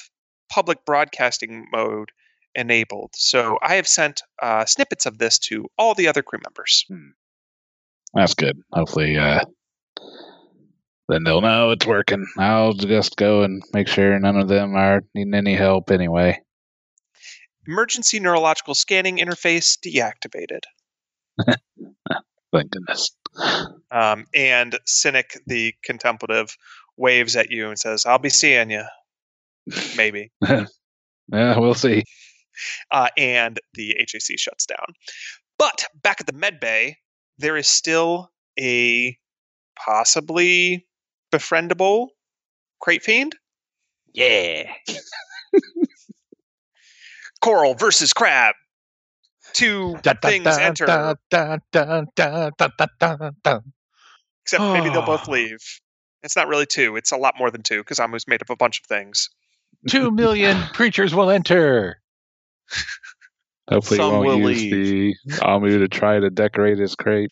public broadcasting mode enabled, so I have sent snippets of this to all the other crew members. That's good. Hopefully then they'll know it's working. I'll just go and make sure none of them are needing any help anyway. Emergency neurological scanning interface deactivated. Thank goodness. And Cynic, the contemplative, waves at you and says, I'll be seeing you. Maybe. Yeah, we'll see. And the HAC shuts down. But back at the med bay, there is still a possibly befriendable Crate Fiend. Yeah. Coral versus Crab. Two things enter. Except maybe they'll both leave. It's not really two. It's a lot more than two, because Amu's made up a bunch of things. 2 million creatures will enter. Hopefully some he won't use leave. The Amu to try to decorate his crate.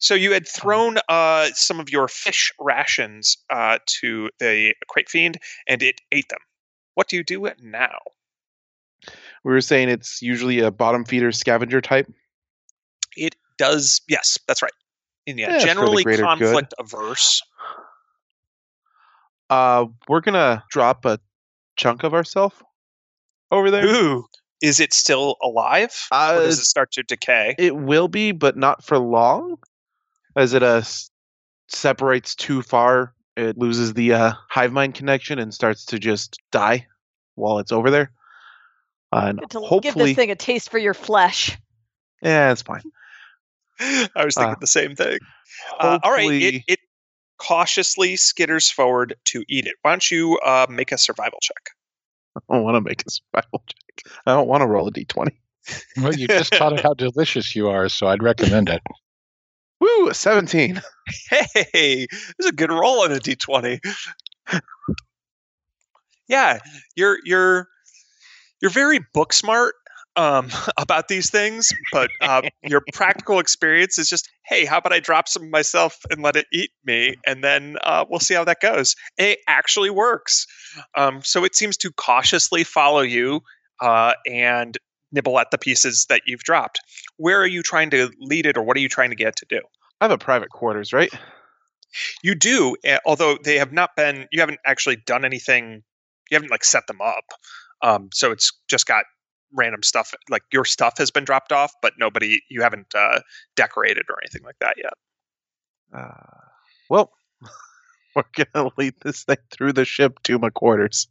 So you had thrown some of your fish rations to the Crate Fiend, and it ate them. What do you do now? We were saying it's usually a bottom feeder scavenger type? It does. Yes, that's right. And yeah, generally conflict averse. We're going to drop a chunk of ourselves over there. Ooh. Is it still alive? Or does it start to decay? It will be, but not for long. As it separates too far, it loses the hive mind connection and starts to just die while it's over there. And hopefully, give this thing a taste for your flesh. Yeah, it's fine. I was thinking the same thing. All right, it cautiously skitters forward to eat it. Why don't you make a survival check? I don't want to make a survival check. I don't want to roll a d20. Well, you just taught it how delicious you are, so I'd recommend it. Woo, a 17. Hey, this is a good roll on a d20. Yeah, you're very book smart about these things, but your practical experience is just, hey, how about I drop some myself and let it eat me, and then we'll see how that goes. And it actually works. So it seems to cautiously follow you and nibble at the pieces that you've dropped. Where are you trying to lead it, or what are you trying to get it to do? I have a private quarters, right? You do, although they have not been, you haven't actually done anything, you haven't like set them up. So it's just got random stuff, like your stuff has been dropped off, but nobody, you haven't decorated or anything like that yet. Well, we're going to lead this thing through the ship to my quarters.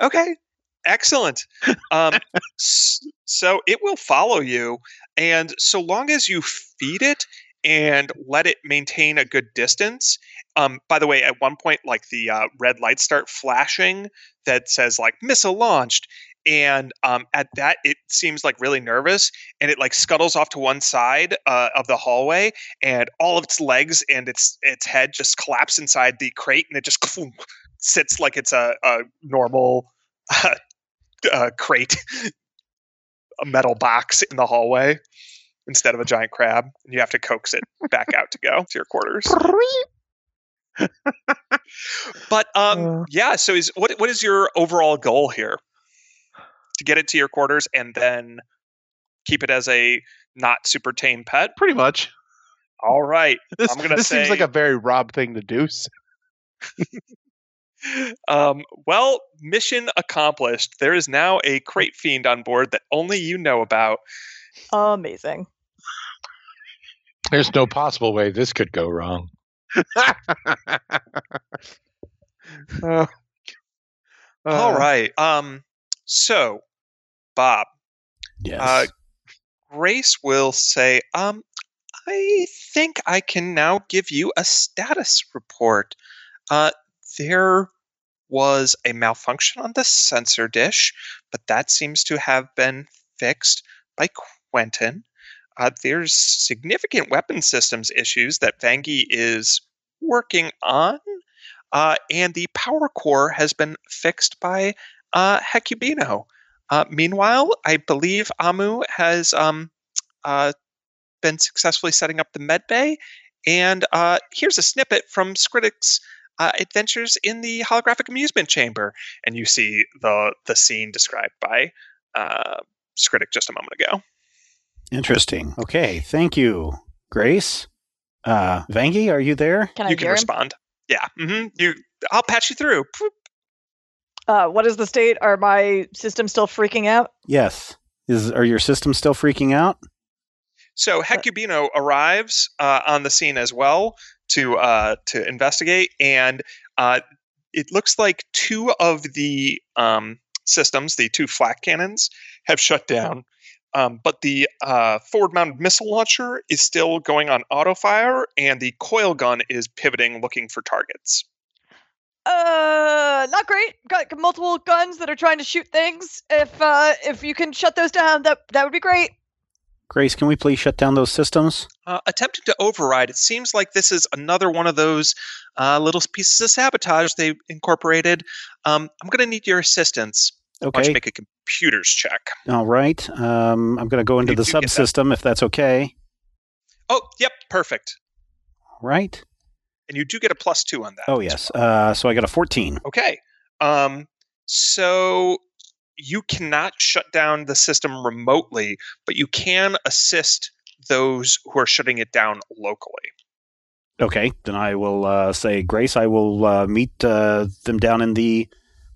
Okay, excellent. So it will follow you, and so long as you feed it and let it maintain a good distance. By the way, at one point, like the red lights start flashing that says like missile launched. And at that, it seems like really nervous, and it like scuttles off to one side of the hallway, and all of its legs and its head just collapse inside the crate, and it just sits like it's a normal crate, a metal box in the hallway instead of a giant crab. And you have to coax it back out to go to your quarters. But yeah, so what is your overall goal here? To get it to your quarters and then keep it as a not super tame pet? Pretty much. All right. This seems like a very Rob thing to do. So. Well, mission accomplished. There is now a Crate Fiend on board that only you know about. Amazing. There's no possible way this could go wrong. All right. So, Bob, yes. Grace will say, I think I can now give you a status report. There was a malfunction on the sensor dish, but that seems to have been fixed by Quentin. There's significant weapon systems issues that Vangie is working on, and the power core has been fixed by Hecubino. Meanwhile, I believe Amu has been successfully setting up the med bay, and here's a snippet from Skritik's adventures in the holographic amusement chamber. And you see the scene described by Skritik just a moment ago. Interesting. Okay, thank you, Grace. Vangie, are you there? Can I hear him? Respond. Yeah. Mm-hmm. I'll patch you through. What is the state? Are my systems still freaking out? Yes. Are your systems still freaking out? So Hecubino arrives on the scene as well to investigate, and it looks like two of the systems, the two flak cannons, have shut down. But the forward-mounted missile launcher is still going on auto fire, and the coil gun is pivoting, looking for targets. Not great. Got multiple guns that are trying to shoot things. If you can shut those down, that would be great. Grace, can we please shut down those systems? Attempting to override. It seems like this is another one of those little pieces of sabotage they incorporated. I'm going to need your assistance. Okay. Why don't you make a computers check? All right. I'm going to go into the subsystem, if that's okay. Oh, yep. Perfect. All right. And you do get a +2 on that. Oh, yes. Well. So I got a 14. Okay. So you cannot shut down the system remotely, but you can assist those who are shutting it down locally. Okay. Then I will say, Grace, I will meet them down in the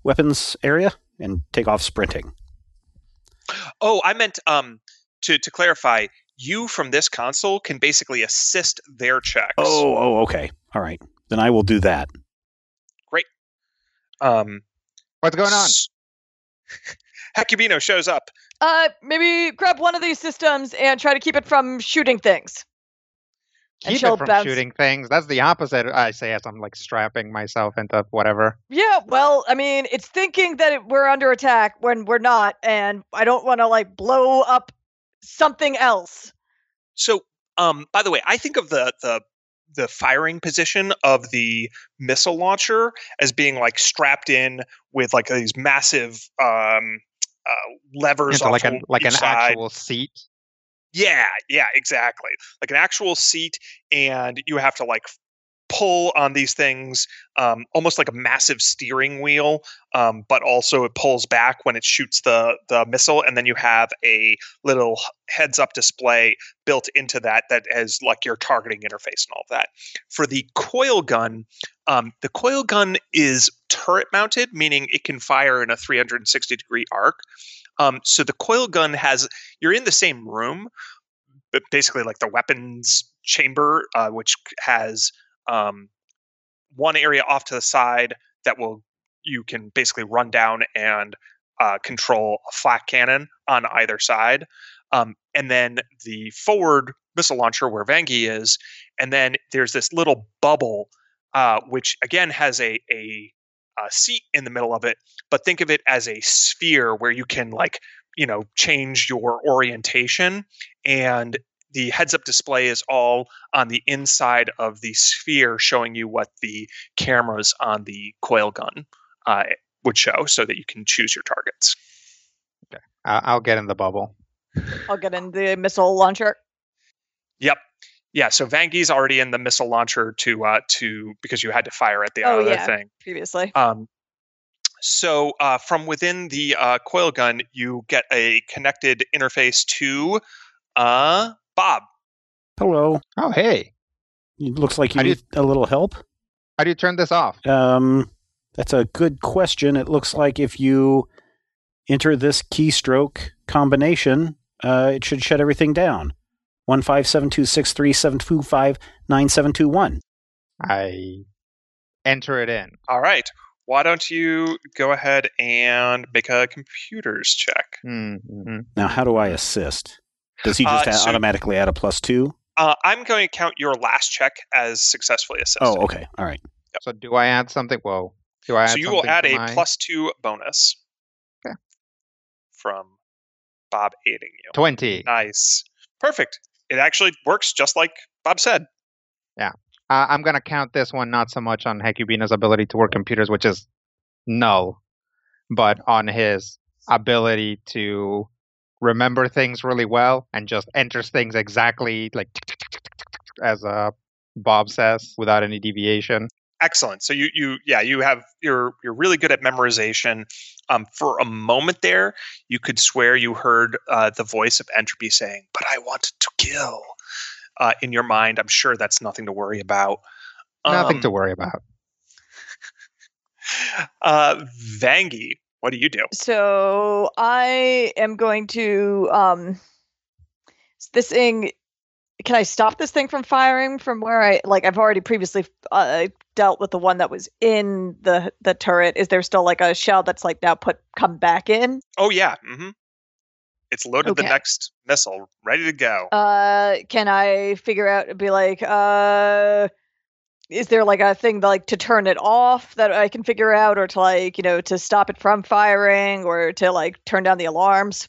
weapons area and take off sprinting. Oh, I meant to clarify, you from this console can basically assist their checks. Oh, okay. All right. Then I will do that. Great. What's going on? Hecubino shows up. Maybe grab one of these systems and try to keep it from shooting things. Shooting things. That's the opposite, I say, as I'm like strapping myself into whatever. Yeah, well, I mean, it's thinking that we're under attack when we're not, and I don't want to like blow up something else. So, by the way, I think of the firing position of the missile launcher as being like strapped in with like these massive levers on like an actual seat. Yeah, exactly. Like an actual seat, and you have to like pull on these things, almost like a massive steering wheel, but also it pulls back when it shoots the missile, and then you have a little heads-up display built into that has like your targeting interface and all of that. For the coil gun is turret-mounted, meaning it can fire in a 360-degree arc. So the coil gun has, you're in the same room, but basically like the weapons chamber, which has one area off to the side that you can basically run down and control a flat cannon on either side. And then the forward missile launcher where Vangie is. And then there's this little bubble, which again has a seat in the middle of it, but think of it as a sphere where you can like, you know, change your orientation, and the heads-up display is all on the inside of the sphere, showing you what the cameras on the coil gun would show, so that you can choose your targets. Okay, I'll get in the bubble. I'll get in the missile launcher. Yep. Yeah. So Vangie's already in the missile launcher to because you had to fire at the other thing previously. So from within the coil gun, you get a connected interface to Bob. Hello. Oh, hey. It looks like you need a little help. How do you turn this off? That's a good question. It looks like if you enter this keystroke combination, it should shut everything down. 1572637259721. I enter it in. All right. Why don't you go ahead and make a computers check? Mm-hmm. Now, how do I assist? Does he just automatically add a +2? I'm going to count your last check as successfully assisted. Oh, okay. All right. Yep. So do I add something? Whoa. Do I add something? So you will add a +2 bonus. Okay. From Bob aiding you. 20. Nice. Perfect. It actually works just like Bob said. Yeah. I'm going to count this one not so much on Hecubina's ability to work computers, which is null, but on his ability to remember things really well and just enters things exactly like as Bob says without any deviation. Excellent. So you're really good at memorization. For a moment there, you could swear you heard the voice of Entropy saying, "But I want to kill." In your mind, I'm sure that's nothing to worry about. Nothing to worry about. Vangie. What do you do? So I am going to, this thing, can I stop this thing from firing from where I've already previously dealt with the one that was in the turret. Is there still like a shell that's like now come back in? Oh yeah. Mm-hmm. It's loaded the next missile, ready to go. Can I figure out, be like, is there like a thing like to turn it off that I can figure out, or to like, you know, to stop it from firing, or to like turn down the alarms?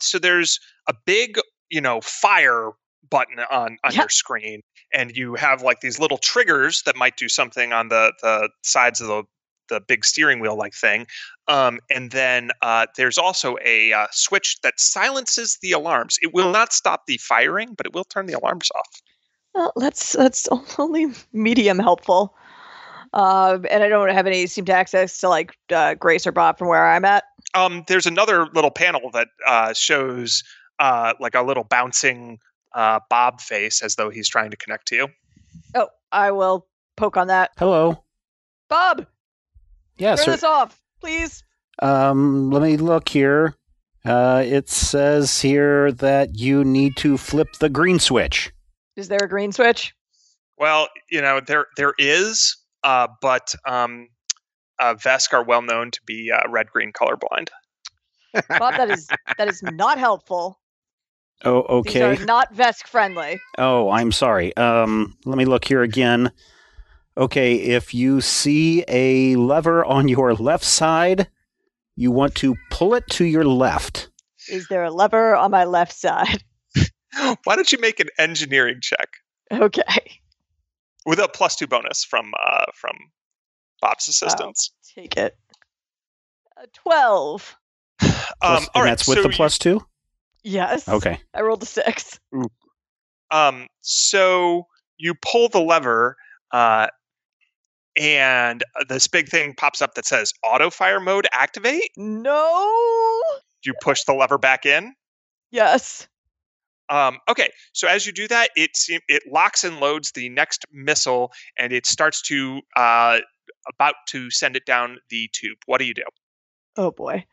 So there's a big, you know, fire button on your screen, and you have like these little triggers that might do something on the sides of the big steering wheel like thing. And then there's also a switch that silences the alarms. It will not stop the firing, but it will turn the alarms off. Well, that's only medium helpful. And I don't have any seemed access to like Grace or Bob from where I'm at. There's another little panel that shows like a little bouncing Bob face as though he's trying to connect to you. Oh, I will poke on that. Hello. Bob! Yeah, turn this off, please. Let me look here. It says here that you need to flip the green switch. Is there a green switch? Well, you know, there is, but VESC are well known to be red-green colorblind. Bob, that is not helpful. Oh, okay. These are not VESC friendly. Oh, I'm sorry. Let me look here again. Okay, if you see a lever on your left side, you want to pull it to your left. Is there a lever on my left side? Why don't you make an engineering check? Okay. With a +2 bonus from Bob's assistance. I'll take it. 12. All right, that's with the +2? Yes. Okay. I rolled a 6. Ooh. So you pull the lever, and this big thing pops up that says auto fire mode activate. No. You push the lever back in? Yes. Okay. So as you do that, it locks and loads the next missile, and it starts to about to send it down the tube. What do you do? Oh boy.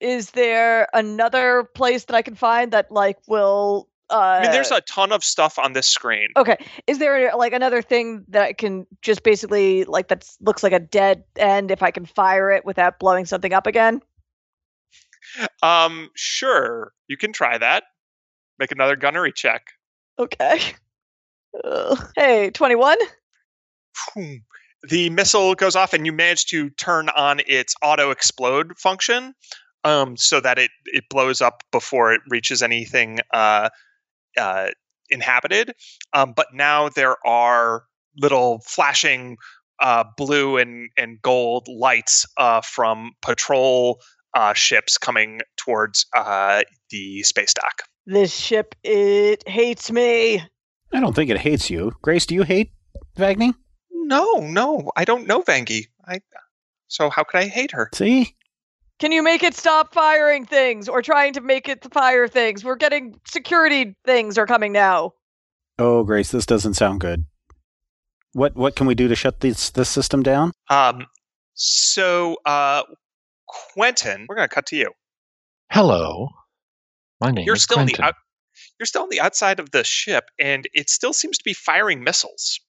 Is there another place that I can find that like will I mean, there's a ton of stuff on this screen. Okay. Is there like another thing that I can just basically like that looks like a dead end if I can fire it without blowing something up again? Sure. You can try that. Make another gunnery check. Okay. Hey, 21. The missile goes off and you manage to turn on its auto explode function, so that it blows up before it reaches anything inhabited. But now there are little flashing blue and gold lights from patrol ships coming towards the space dock. This ship, it hates me. I don't think it hates you. Grace, do you hate Vangie? No, I don't know Vangie. So how could I hate her? See? Can you make it stop firing things or trying to make it fire things? We're getting security things are coming now. Oh, Grace, this doesn't sound good. What can we do to shut this system down? So, Quentin, we're going to cut to you. Hello. My name is Quentin. You're still on the outside of the ship, and it still seems to be firing missiles.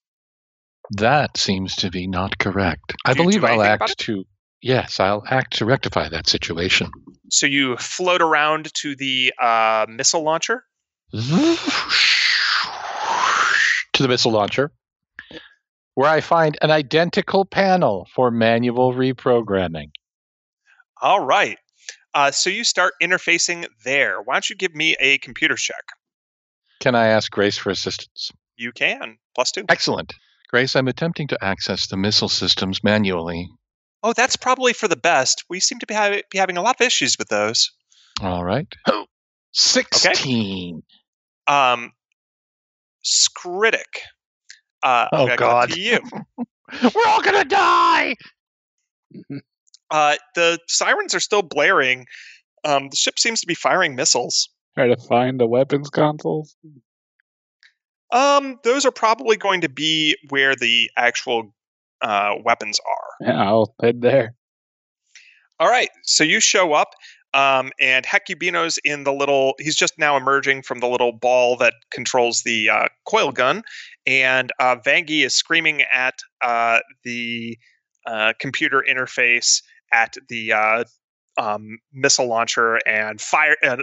That seems to be not correct. I believe I'll act to... Yes, I'll act to rectify that situation. So you float around to the missile launcher? To the missile launcher, where I find an identical panel for manual reprogramming. All right. So you start interfacing there. Why don't you give me a computer check? Can I ask Grace for assistance? You can. +2. Excellent. Grace, I'm attempting to access the missile systems manually. Oh, that's probably for the best. We seem to be having a lot of issues with those. All right. 16. Okay. Skritik. Oh, God. To you. We're all going to die! The sirens are still blaring. The ship seems to be firing missiles. Try to find the weapons consoles? Those are probably going to be where the actual weapons are. Yeah, I'll head there. All right, so you show up, and Hecubino's in the little... He's just now emerging from the little ball that controls the coil gun, and Vangie is screaming at the computer interface at the missile launcher, and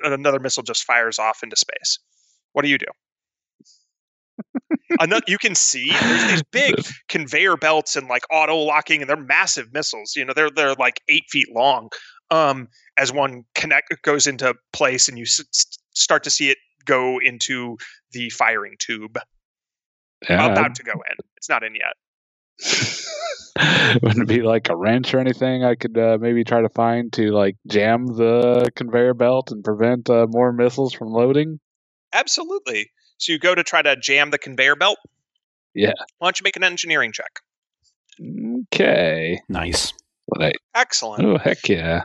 another missile just fires off into space. What do you do? You can see there's these big conveyor belts and like auto locking, and they're massive missiles. You know, they're like 8 feet long. As one goes into place, and you start to see it go into the firing tube. Yeah. About to go in. It's not in yet. Wouldn't it be like a wrench or anything I could maybe try to find to like jam the conveyor belt and prevent more missiles from loading? Absolutely. So you go to try to jam the conveyor belt? Yeah. Why don't you make an engineering check? Okay. Nice. Excellent. Oh, heck yeah.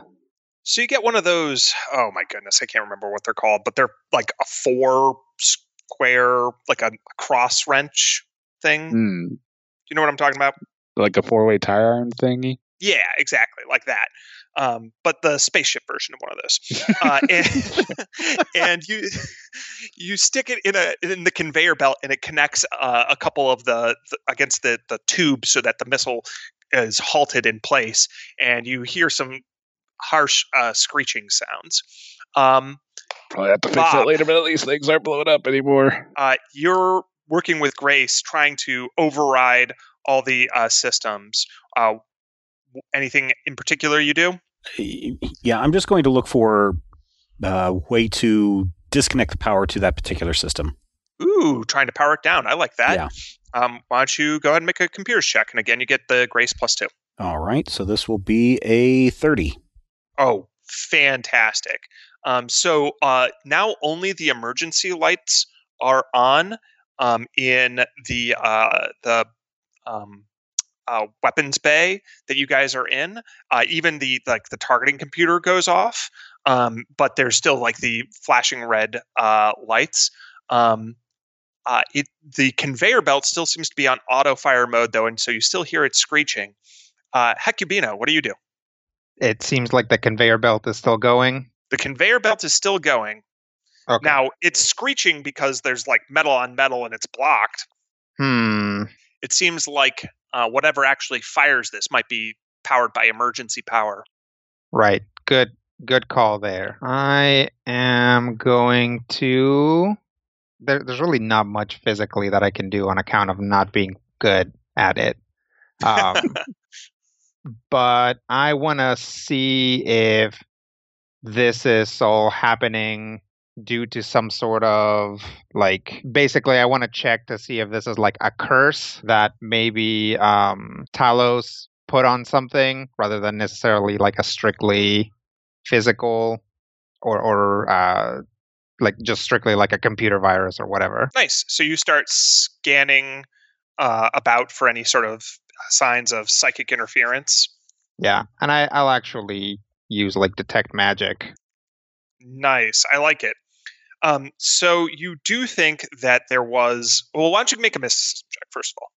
So you get one of those, oh my goodness, I can't remember what they're called, but they're like a four square, like a cross wrench thing. Mm. Do you know what I'm talking about? Like a four-way tire iron thingy? Yeah, exactly, like that. But the spaceship version of one of those. And you stick it in the conveyor belt, and it connects a couple of the against the tube so that the missile is halted in place, and you hear some harsh screeching sounds. Probably have to fix that later, but at least things aren't blowing up anymore. You're working with Grace, trying to override all the systems. Anything in particular you do? Yeah, I'm just going to look for a way to disconnect the power to that particular system. Ooh, trying to power it down. I like that. Yeah. Why don't you go ahead and make a computer's check? And again, you get the Grace +2. All right. So this will be a 30. Oh, fantastic. So now only the emergency lights are on in the weapons bay that you guys are in. Even the targeting computer goes off, but there's still like the flashing red lights. The conveyor belt still seems to be on auto fire mode, though, and so you still hear it screeching. Hecubino, what do you do? It seems like the conveyor belt is still going. The conveyor belt is still going. Okay. Now, it's screeching because there's like metal on metal and it's blocked. It seems like whatever actually fires this might be powered by emergency power. Right. Good call there. I am going to... There's really not much physically that I can do on account of not being good at it. But I want to see if this is all happening due to some sort of, like, basically I want to check to see if this is like a curse that maybe Talos put on something rather than necessarily like a strictly physical or like just strictly like a computer virus or whatever. Nice. So you start scanning about for any sort of signs of psychic interference. Yeah. And I'll actually use like detect magic. Nice. I like it. So you do think that there was... Well, why don't you make a mysticism check, first of all?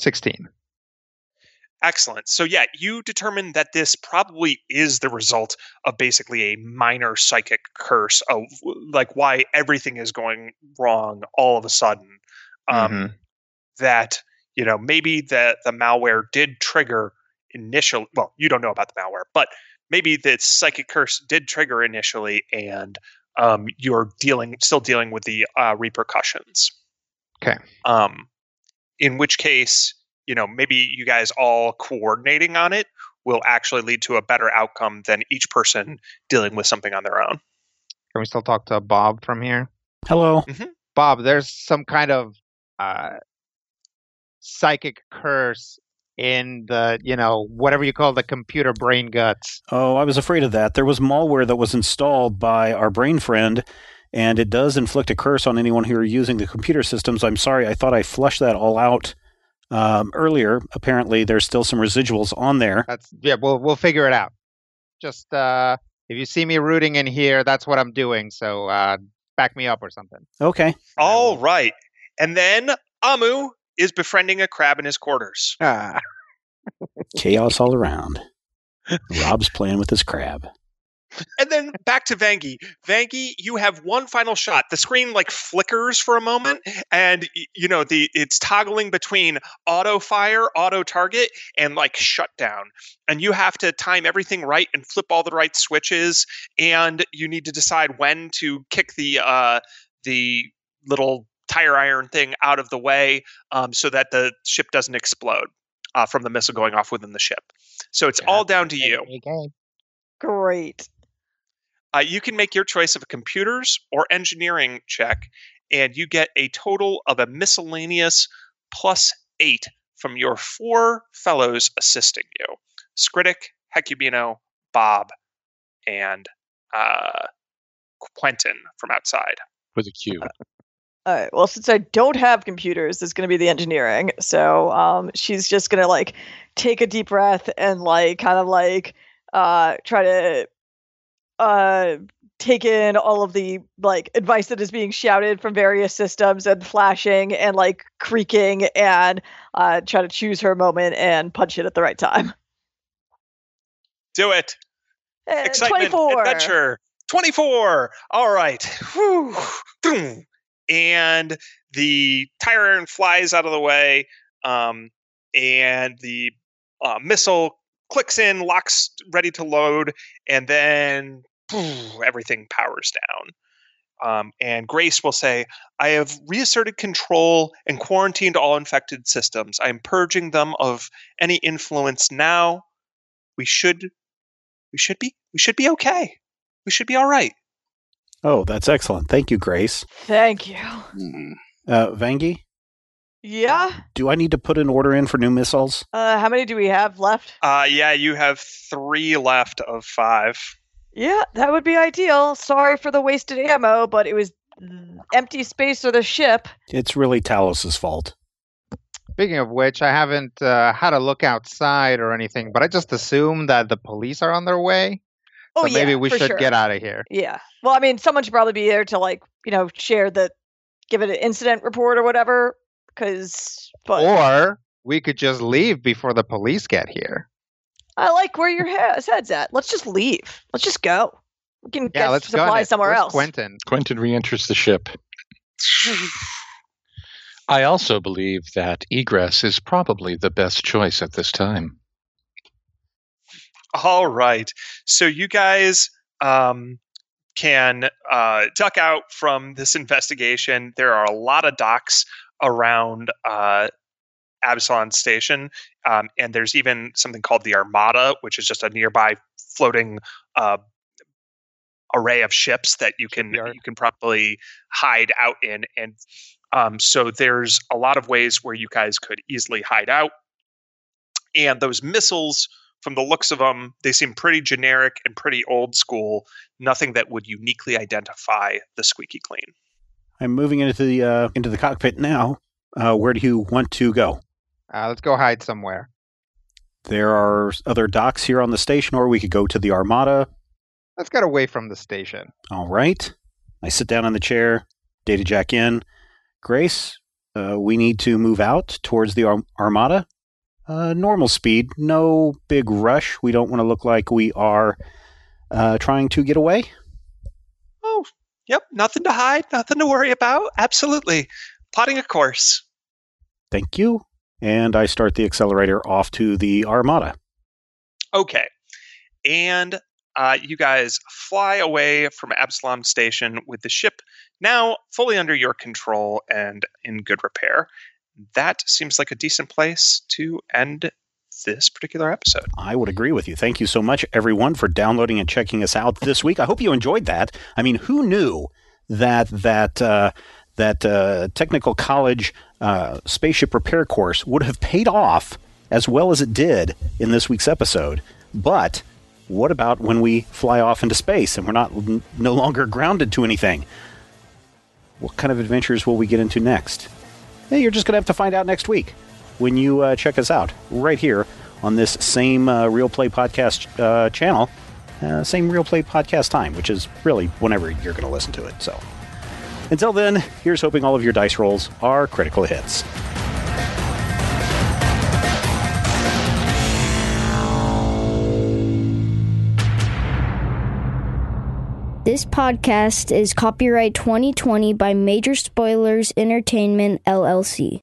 16. Excellent. So yeah, you determine that this probably is the result of basically a minor psychic curse of like why everything is going wrong all of a sudden. That, you know, maybe the malware did trigger initially. Well, you don't know about the malware, but maybe the psychic curse did trigger initially, and you're still dealing with the repercussions. Okay. In which case, you know, maybe you guys all coordinating on it will actually lead to a better outcome than each person dealing with something on their own. Can we still talk to Bob from here? Hello. Mm-hmm. Bob, there's some kind of psychic curse in the, you know, whatever you call the computer brain guts. Oh, I was afraid of that. There was malware that was installed by our brain friend, and it does inflict a curse on anyone who are using the computer systems. I'm sorry. I thought I flushed that all out earlier. Apparently there's still some residuals on there. Yeah, we'll figure it out. Just if you see me rooting in here, that's what I'm doing, so back me up or something. Okay. All right. And then Amu is befriending a crab in his quarters. Chaos all around. Rob's playing with his crab. And then back to Vangie. Vangie, you have one final shot. The screen like flickers for a moment, and you know it's toggling between auto fire, auto target, and like shutdown. And you have to time everything right and flip all the right switches. And you need to decide when to kick the little tire iron thing out of the way so that the ship doesn't explode from the missile going off within the ship. So it's all down to you. Okay. Great. You can make your choice of a computers or engineering check, and you get a total of a miscellaneous +8 from your 4 fellows assisting you. Skritik, Hecubino, Bob, and Quentin from outside. With a Q. All right. Well, since I don't have computers, it's going to be the engineering. So she's just going to, like, take a deep breath and, like, kind of, like, try to take in all of the, like, advice that is being shouted from various systems and flashing and, like, creaking, and try to choose her moment and punch it at the right time. Do it. Excitement, 24. Adventure, 24. All right. Whew. And the tire iron flies out of the way, and the missile clicks in, locks, ready to load, and then everything powers down. And Grace will say, I have reasserted control and quarantined all infected systems. I am purging them of any influence now. We should be okay. We should be all right. Oh, that's excellent. Thank you, Grace. Thank you. Vangie? Yeah? Do I need to put an order in for new missiles? How many do we have left? Yeah, you have 3 left of 5. Yeah, that would be ideal. Sorry for the wasted ammo, but it was empty space for the ship. It's really Talos's fault. Speaking of which, I haven't had a look outside or anything, but I just assume that the police are on their way. Oh, so maybe we should get out of here. Yeah. Well, I mean, someone should probably be there to, like, you know, give it an incident report or whatever. Or we could just leave before the police get here. I like where your head's at. Let's just leave. Let's just go. We can get supplies somewhere else. Quentin re-enters the ship. I also believe that egress is probably the best choice at this time. All right. So you guys can duck out from this investigation. There are a lot of docks around Absalom Station. And there's even something called the Armada, which is just a nearby floating array of ships that you can probably hide out in. And so there's a lot of ways where you guys could easily hide out. And those missiles, from the looks of them, they seem pretty generic and pretty old school. Nothing that would uniquely identify the Squeaky Clean. I'm moving into the cockpit now. Where do you want to go? Let's go hide somewhere. There are other docks here on the station, or we could go to the Armada. Let's get away from the station. All right. I sit down on the chair, data jack in. Grace, we need to move out towards the Armada. Normal speed, no big rush. We don't want to look like we are trying to get away. Oh, yep. Nothing to hide. Nothing to worry about. Absolutely. Plotting a course. Thank you. And I start the accelerator off to the Armada. Okay. And you guys fly away from Absalom Station with the ship now fully under your control and in good repair. That seems like a decent place to end this particular episode. I would agree with you. Thank you so much, everyone, for downloading and checking us out this week. I hope you enjoyed that. I mean, who knew that technical college spaceship repair course would have paid off as well as it did in this week's episode? But what about when we fly off into space and we're no longer grounded to anything? What kind of adventures will we get into next? Hey, you're just going to have to find out next week when you check us out right here on this same Real Play Podcast channel, same Real Play Podcast time, which is really whenever you're going to listen to it. So until then, here's hoping all of your dice rolls are critical hits. This podcast is copyright 2020 by Major Spoilers Entertainment, LLC.